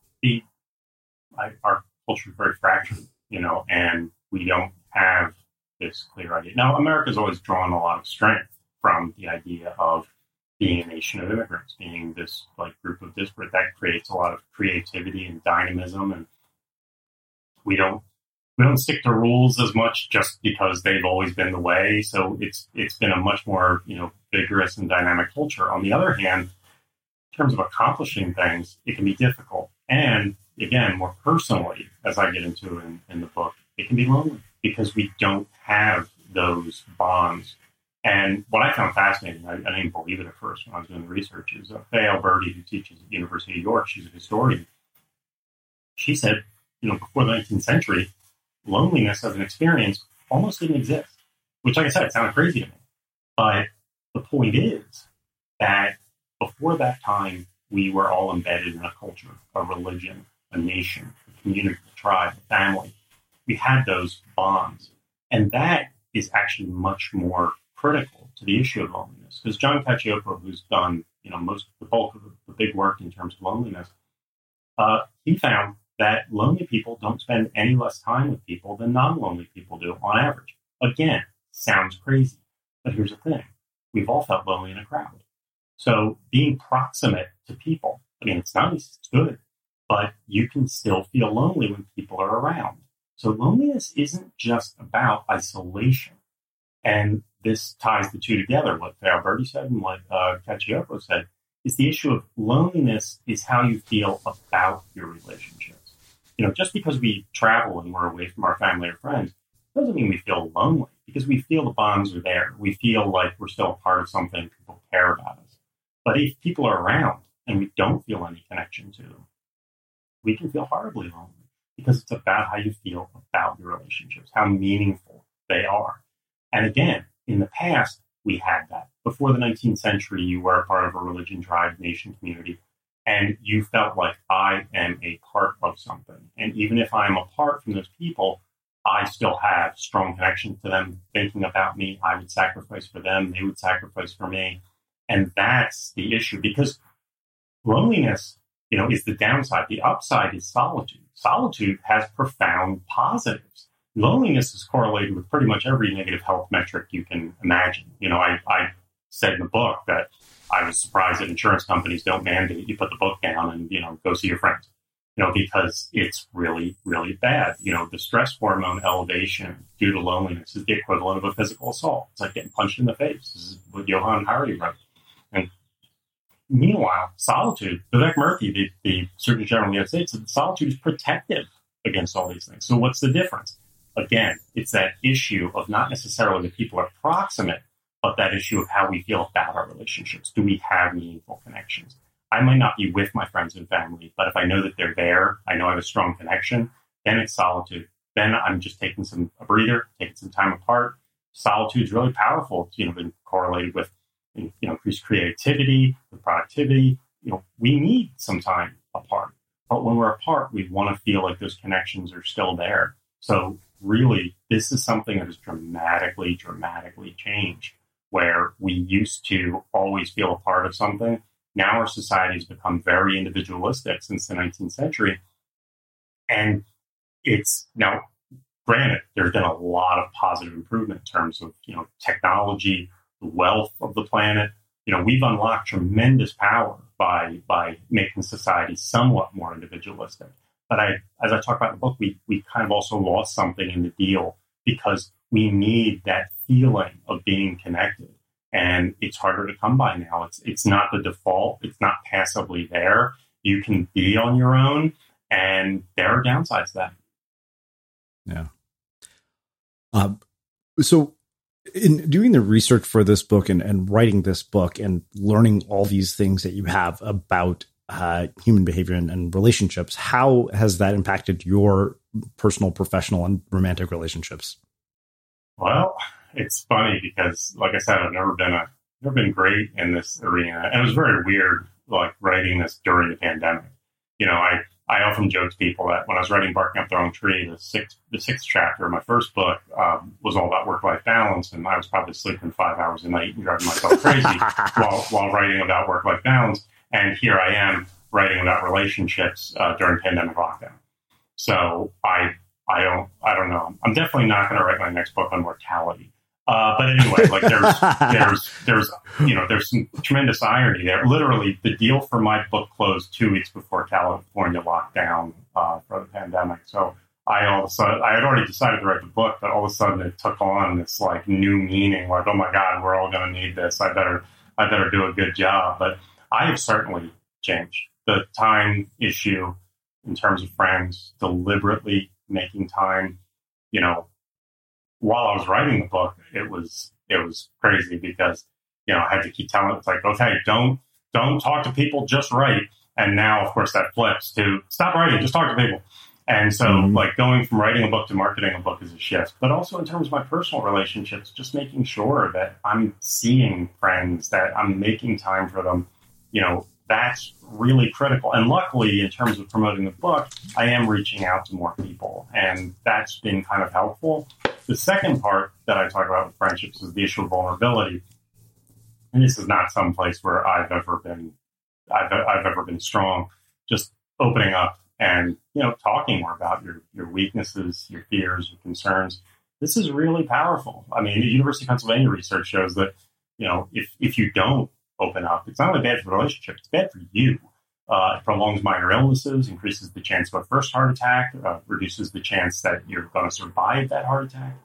our culture is very fractured, you know, and we don't have this clear idea. Now, America's always drawn a lot of strength from the idea of being a nation of immigrants, being this like group of disparate that creates a lot of creativity and dynamism. And we don't stick to rules as much just because they've always been the way. So it's been a much more, you know, vigorous and dynamic culture. On the other hand, in terms of accomplishing things, it can be difficult. And again, more personally, as I get into in the book, it can be lonely because we don't have those bonds. And what I found fascinating, I didn't believe it at first when I was doing the research, is Faye Alberti, who teaches at the University of York, she's a historian. She said, you know, before the 19th century, loneliness as an experience almost didn't exist, which, like I said, it sounded crazy to me. But the point is that before that time, we were all embedded in a culture, a religion, a nation, a community, a tribe, a family. We had those bonds. And that is actually much more critical to the issue of loneliness. Because John Cacioppo, who's done most the bulk of the big work in terms of loneliness, he found that lonely people don't spend any less time with people than non-lonely people do on average. Again, sounds crazy, but here's the thing. We've all felt lonely in a crowd. So being proximate to people, it's nice, it's good, but you can still feel lonely when people are around. So loneliness isn't just about isolation. And this ties the two together. What Faraberti said and what Cacioppo said is the issue of loneliness is how you feel about your relationships. Just because we travel and we're away from our family or friends doesn't mean we feel lonely, because we feel the bonds are there. We feel like we're still a part of something, people care about us. But if people are around and we don't feel any connection to them, we can feel horribly lonely, because it's about how you feel about your relationships, how meaningful they are. And again, in the past, we had that. Before the 19th century, you were a part of a religion, tribe, nation, community, and you felt like, I am a part of something. And even if I'm apart from those people, I still have strong connections to them, thinking about me. I would sacrifice for them. They would sacrifice for me. And that's the issue, because loneliness, is the downside. The upside is solitude. Solitude has profound positives. Loneliness is correlated with pretty much every negative health metric you can imagine. I said in the book that I was surprised that insurance companies don't mandate you put the book down and, go see your friends. Because it's really, really bad. The stress hormone elevation due to loneliness is the equivalent of a physical assault. It's like getting punched in the face. This is what Johan Hari wrote. And meanwhile, solitude, Vivek Murthy, the Surgeon General of the United States, said solitude is protective against all these things. So what's the difference? Again, it's that issue of not necessarily that people are proximate, but that issue of how we feel about our relationships. Do we have meaningful connections? I might not be with my friends and family, but if I know that they're there, I know I have a strong connection, then it's solitude. Then I'm just taking a breather, taking some time apart. Solitude is really powerful. It's been correlated with increased creativity, with productivity. We need some time apart. But when we're apart, we want to feel like those connections are still there. So really, this is something that has dramatically changed, where we used to always feel a part of something. Now our society has become very individualistic since the 19th century. And it's now, granted, there's been a lot of positive improvement in terms of, technology, the wealth of the planet. We've unlocked tremendous power by making society somewhat more individualistic. But as I talk about in the book, we kind of also lost something in the deal, because we need that feeling of being connected. And it's harder to come by now. It's not the default. It's not passively there. You can be on your own, and there are downsides to that. Yeah. So in doing the research for this book and writing this book and learning all these things that you have about human behavior and relationships, how has that impacted your personal, professional, and romantic relationships? Well, it's funny because, like I said, I've never been great in this arena. And it was very weird, like, writing this during the pandemic. I often joke to people that when I was writing Barking Up the Wrong Tree, the sixth chapter of my first book was all about work-life balance. And I was probably sleeping 5 hours a night and driving myself crazy while writing about work-life balance. And here I am writing about relationships during pandemic lockdown. So I don't know. I'm definitely not going to write my next book on mortality. But anyway, like there's some tremendous irony there. Literally, the deal for my book closed 2 weeks before California locked down for the pandemic. So I had already decided to write the book, but all of a sudden it took on this like new meaning. Like, oh my God, we're all going to need this. I better do a good job. But I have certainly changed the time issue in terms of friends, deliberately making time. While I was writing the book, it was crazy because, I had to keep telling, it's like, okay, don't talk to people, just write. And now, of course, that flips to stop writing, just talk to people. And so like going from writing a book to marketing a book is a shift, but also in terms of my personal relationships, just making sure that I'm seeing friends, that I'm making time for them, that's really critical. And luckily, in terms of promoting the book, I am reaching out to more people, and that's been kind of helpful. The second part that I talk about with friendships is the issue of vulnerability. and this is not some place where I've ever been strong, just opening up and, you know, talking more about your weaknesses, your fears, your concerns. This is really powerful. I mean, the University of Pennsylvania research shows that, you know, if you don't open up, it's not only bad for the relationship, it's bad for you. It prolongs minor illnesses, increases the chance of a first heart attack, reduces the chance that you're going to survive that heart attack.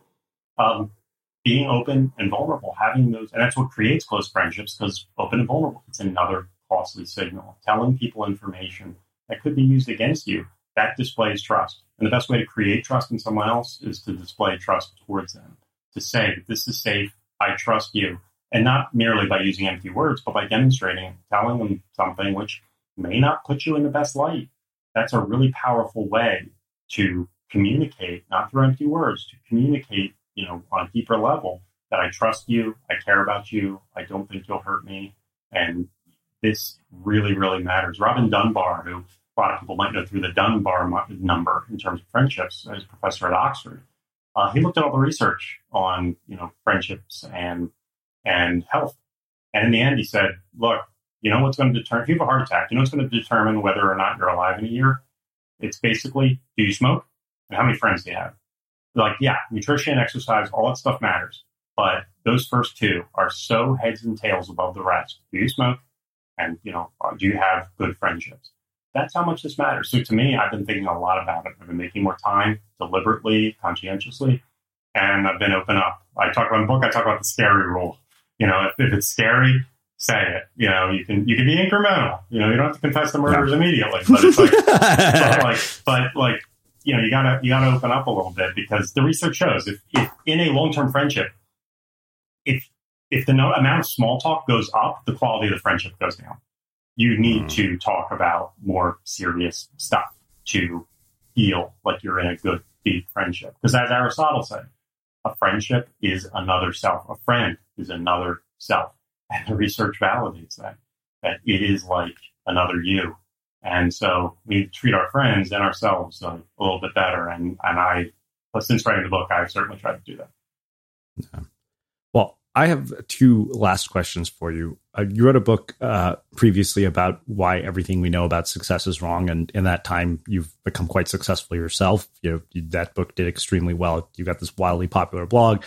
Being open and vulnerable, having those, and that's what creates close friendships, because open and vulnerable, it's another costly signal. Telling people information that could be used against you, that displays trust. And the best way to create trust in someone else is to display trust towards them, to say that this is safe, I trust you. And not merely by using empty words, but by demonstrating, telling them something which may not put you in the best light. That's a really powerful way to communicate, not through empty words, to communicate, you know, on a deeper level that I trust you, I care about you, I don't think you'll hurt me. And this really, really matters. Robin Dunbar, who a lot of people might know through the Dunbar number in terms of friendships, as a professor at Oxford, he looked at all the research on, you know, friendships and health. And in the end, he said, look, you know what's going to determine, if you have a heart attack, you know what's going to determine whether or not you're alive in a year? It's basically, do you smoke? And how many friends do you have? Like, yeah, nutrition, exercise, all that stuff matters. But those first two are so heads and tails above the rest. Do you smoke? And, you know, do you have good friendships? That's how much this matters. So to me, I've been thinking a lot about it. I've been making more time deliberately, conscientiously, and I've been open up. I talk about in the book, I talk about the scary rule. You know, if it's scary, say it. You know, you can be incremental. You know, you don't have to confess the murders immediately, but it's like, but like, you know, you gotta open up a little bit, because the research shows if in a long-term friendship, if the amount of small talk goes up, the quality of the friendship goes down. You need to talk about more serious stuff to feel like you're in a good, deep friendship. Because as Aristotle said, a friendship is another self. A friend is another self. And the research validates that it is like another you. And so we need to treat our friends and ourselves a little bit better. And I, since writing the book, I've certainly tried to do that. Yeah. Well, I have two last questions for you. You wrote a book previously about why everything we know about success is wrong. And in that time, you've become quite successful yourself. You know, that book did extremely well. You've got this wildly popular blog.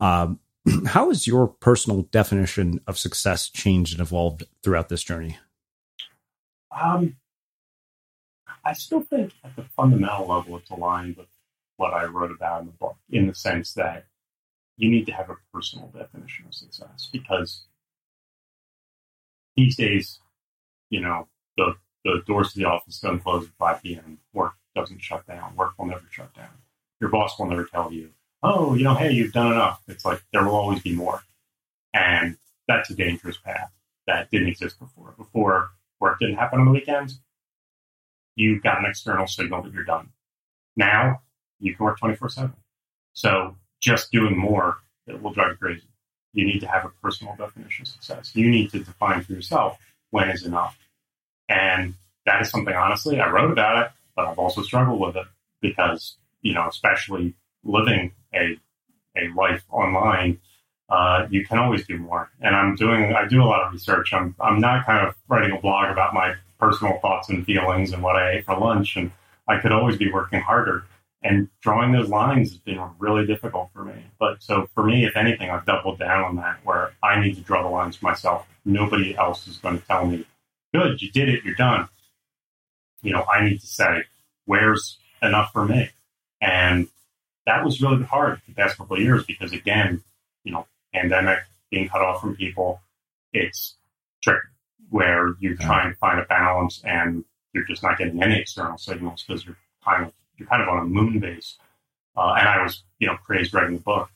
How has your personal definition of success changed and evolved throughout this journey? I still think at the fundamental level, it's aligned with what I wrote about in the book, in the sense that you need to have a personal definition of success, because these days, you know, the doors to the office don't close at 5 p.m. Work doesn't shut down. Work will never shut down. Your boss will never tell you, oh, you know, hey, you've done enough. It's like, there will always be more. And that's a dangerous path that didn't exist before. Before, work didn't happen on the weekends. You got an external signal that you're done. Now, you can work 24/7. So just doing more, it will drive you crazy. You need to have a personal definition of success. You need to define for yourself when is enough. And that is something, honestly, I wrote about it, but I've also struggled with it, because, you know, especially living a life online, you can always do more. And I do a lot of research. I'm not kind of writing a blog about my personal thoughts and feelings and what I ate for lunch, and I could always be working harder. And drawing those lines has been really difficult for me. But so for me, if anything, I've doubled down on that, where I need to draw the lines for myself. Nobody else is going to tell me, good, you did it, you're done. You know, I need to say, where's enough for me? And that was really hard the past couple of years, because, again, you know, pandemic, being cut off from people, it's tricky, where you're trying to find a balance and you're just not getting any external signals, because you're kind of on a moon base. And I was, you know, crazed writing the book.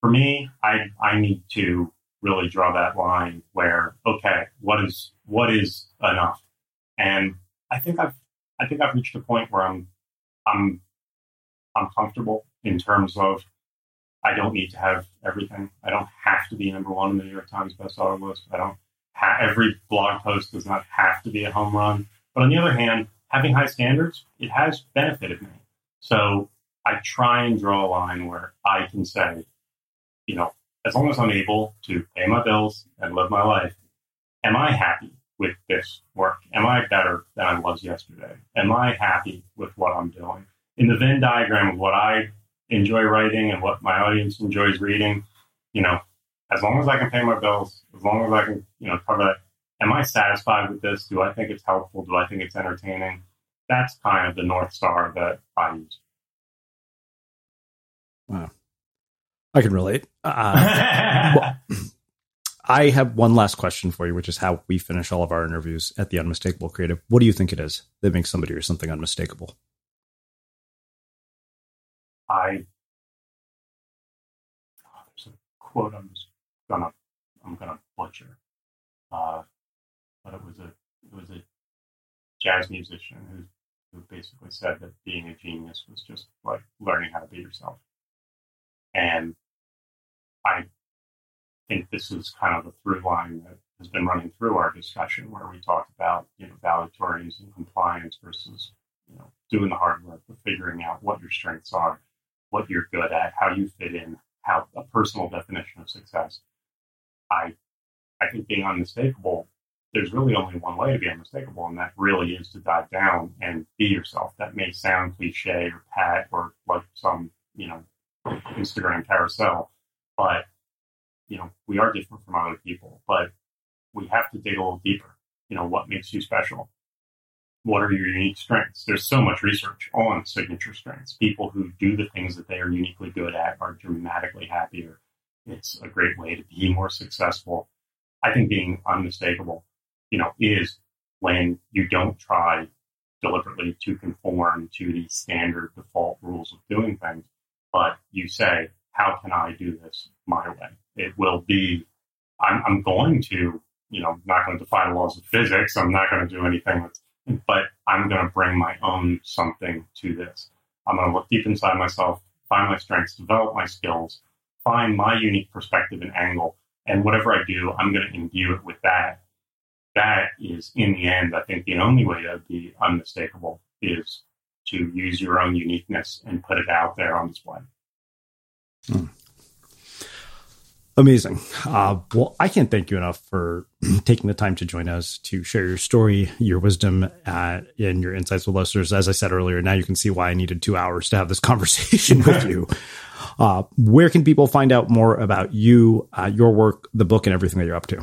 For me, I need to really draw that line where, okay, what is enough? And I think I've reached a point where I'm comfortable. In terms of, I don't need to have everything. I don't have to be number one in the New York Times bestseller list. I don't every blog post does not have to be a home run. But on the other hand, having high standards, it has benefited me. So I try and draw a line where I can say, you know, as long as I'm able to pay my bills and live my life, am I happy with this work? Am I better than I was yesterday? Am I happy with what I'm doing? In the Venn diagram of what I enjoy writing and what my audience enjoys reading, you know, as long as I can pay my bills, as long as I can, you know, cover that, am I satisfied with this? Do I think it's helpful? Do I think it's entertaining? That's kind of the North Star that I use. Wow. I can relate. Well, I have one last question for you, which is how we finish all of our interviews at the Unmistakable Creative. What do you think it is that makes somebody or something unmistakable? There's a quote I'm gonna butcher. But it was a jazz musician who basically said that being a genius was just like learning how to be yourself. And I think this is kind of a through line that has been running through our discussion, where we talked about, you know, valedictorians and compliance versus, you know, doing the hard work of figuring out what your strengths are, what you're good at, how you fit in, how a personal definition of success. I think being unmistakable, there's really only one way to be unmistakable, and that really is to dive down and be yourself. That may sound cliche or pat or like some, you know, Instagram carousel, but, you know, we are different from other people, but we have to dig a little deeper. You know, what makes you special? What are your unique strengths? There's so much research on signature strengths. People who do the things that they are uniquely good at are dramatically happier. It's a great way to be more successful. I think being unmistakable, you know, is when you don't try deliberately to conform to the standard default rules of doing things, but you say, how can I do this my way? It will be, I'm going to, you know, not going to defy the laws of physics. I'm not going to do anything, but I'm going to bring my own something to this. I'm going to look deep inside myself, find my strengths, develop my skills, find my unique perspective and angle. And whatever I do, I'm going to imbue it with that. That is, in the end, I think the only way to be unmistakable is to use your own uniqueness and put it out there on display. Hmm. Amazing. Well, I can't thank you enough for taking the time to join us, to share your story, your wisdom, and your insights with listeners. As I said earlier, now you can see why I needed 2 hours to have this conversation with you. Where can people find out more about you, your work, the book, and everything that you're up to?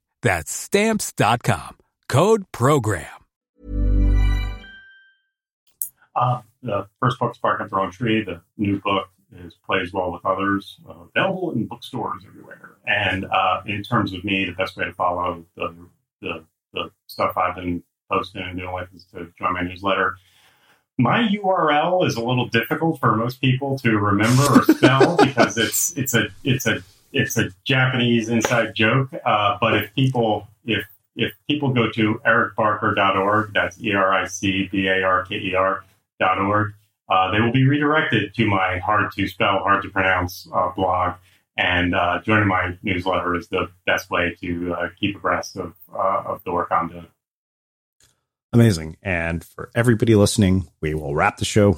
That's Stamps.com. Code PROGRAM. The first book's Barking Up the Wrong Tree. The new book is Plays Well With Others, available in bookstores everywhere. And in terms of me, the best way to follow the stuff I've been posting and doing with is to join my newsletter. My URL is a little difficult for most people to remember or spell because it's a Japanese inside joke, but if people go to ericbarker.org, that's ericbarker.org, they will be redirected to my hard to spell, hard to pronounce blog, And joining my newsletter is the best way to keep abreast of the work I'm doing. Amazing. And for everybody listening, we will wrap the show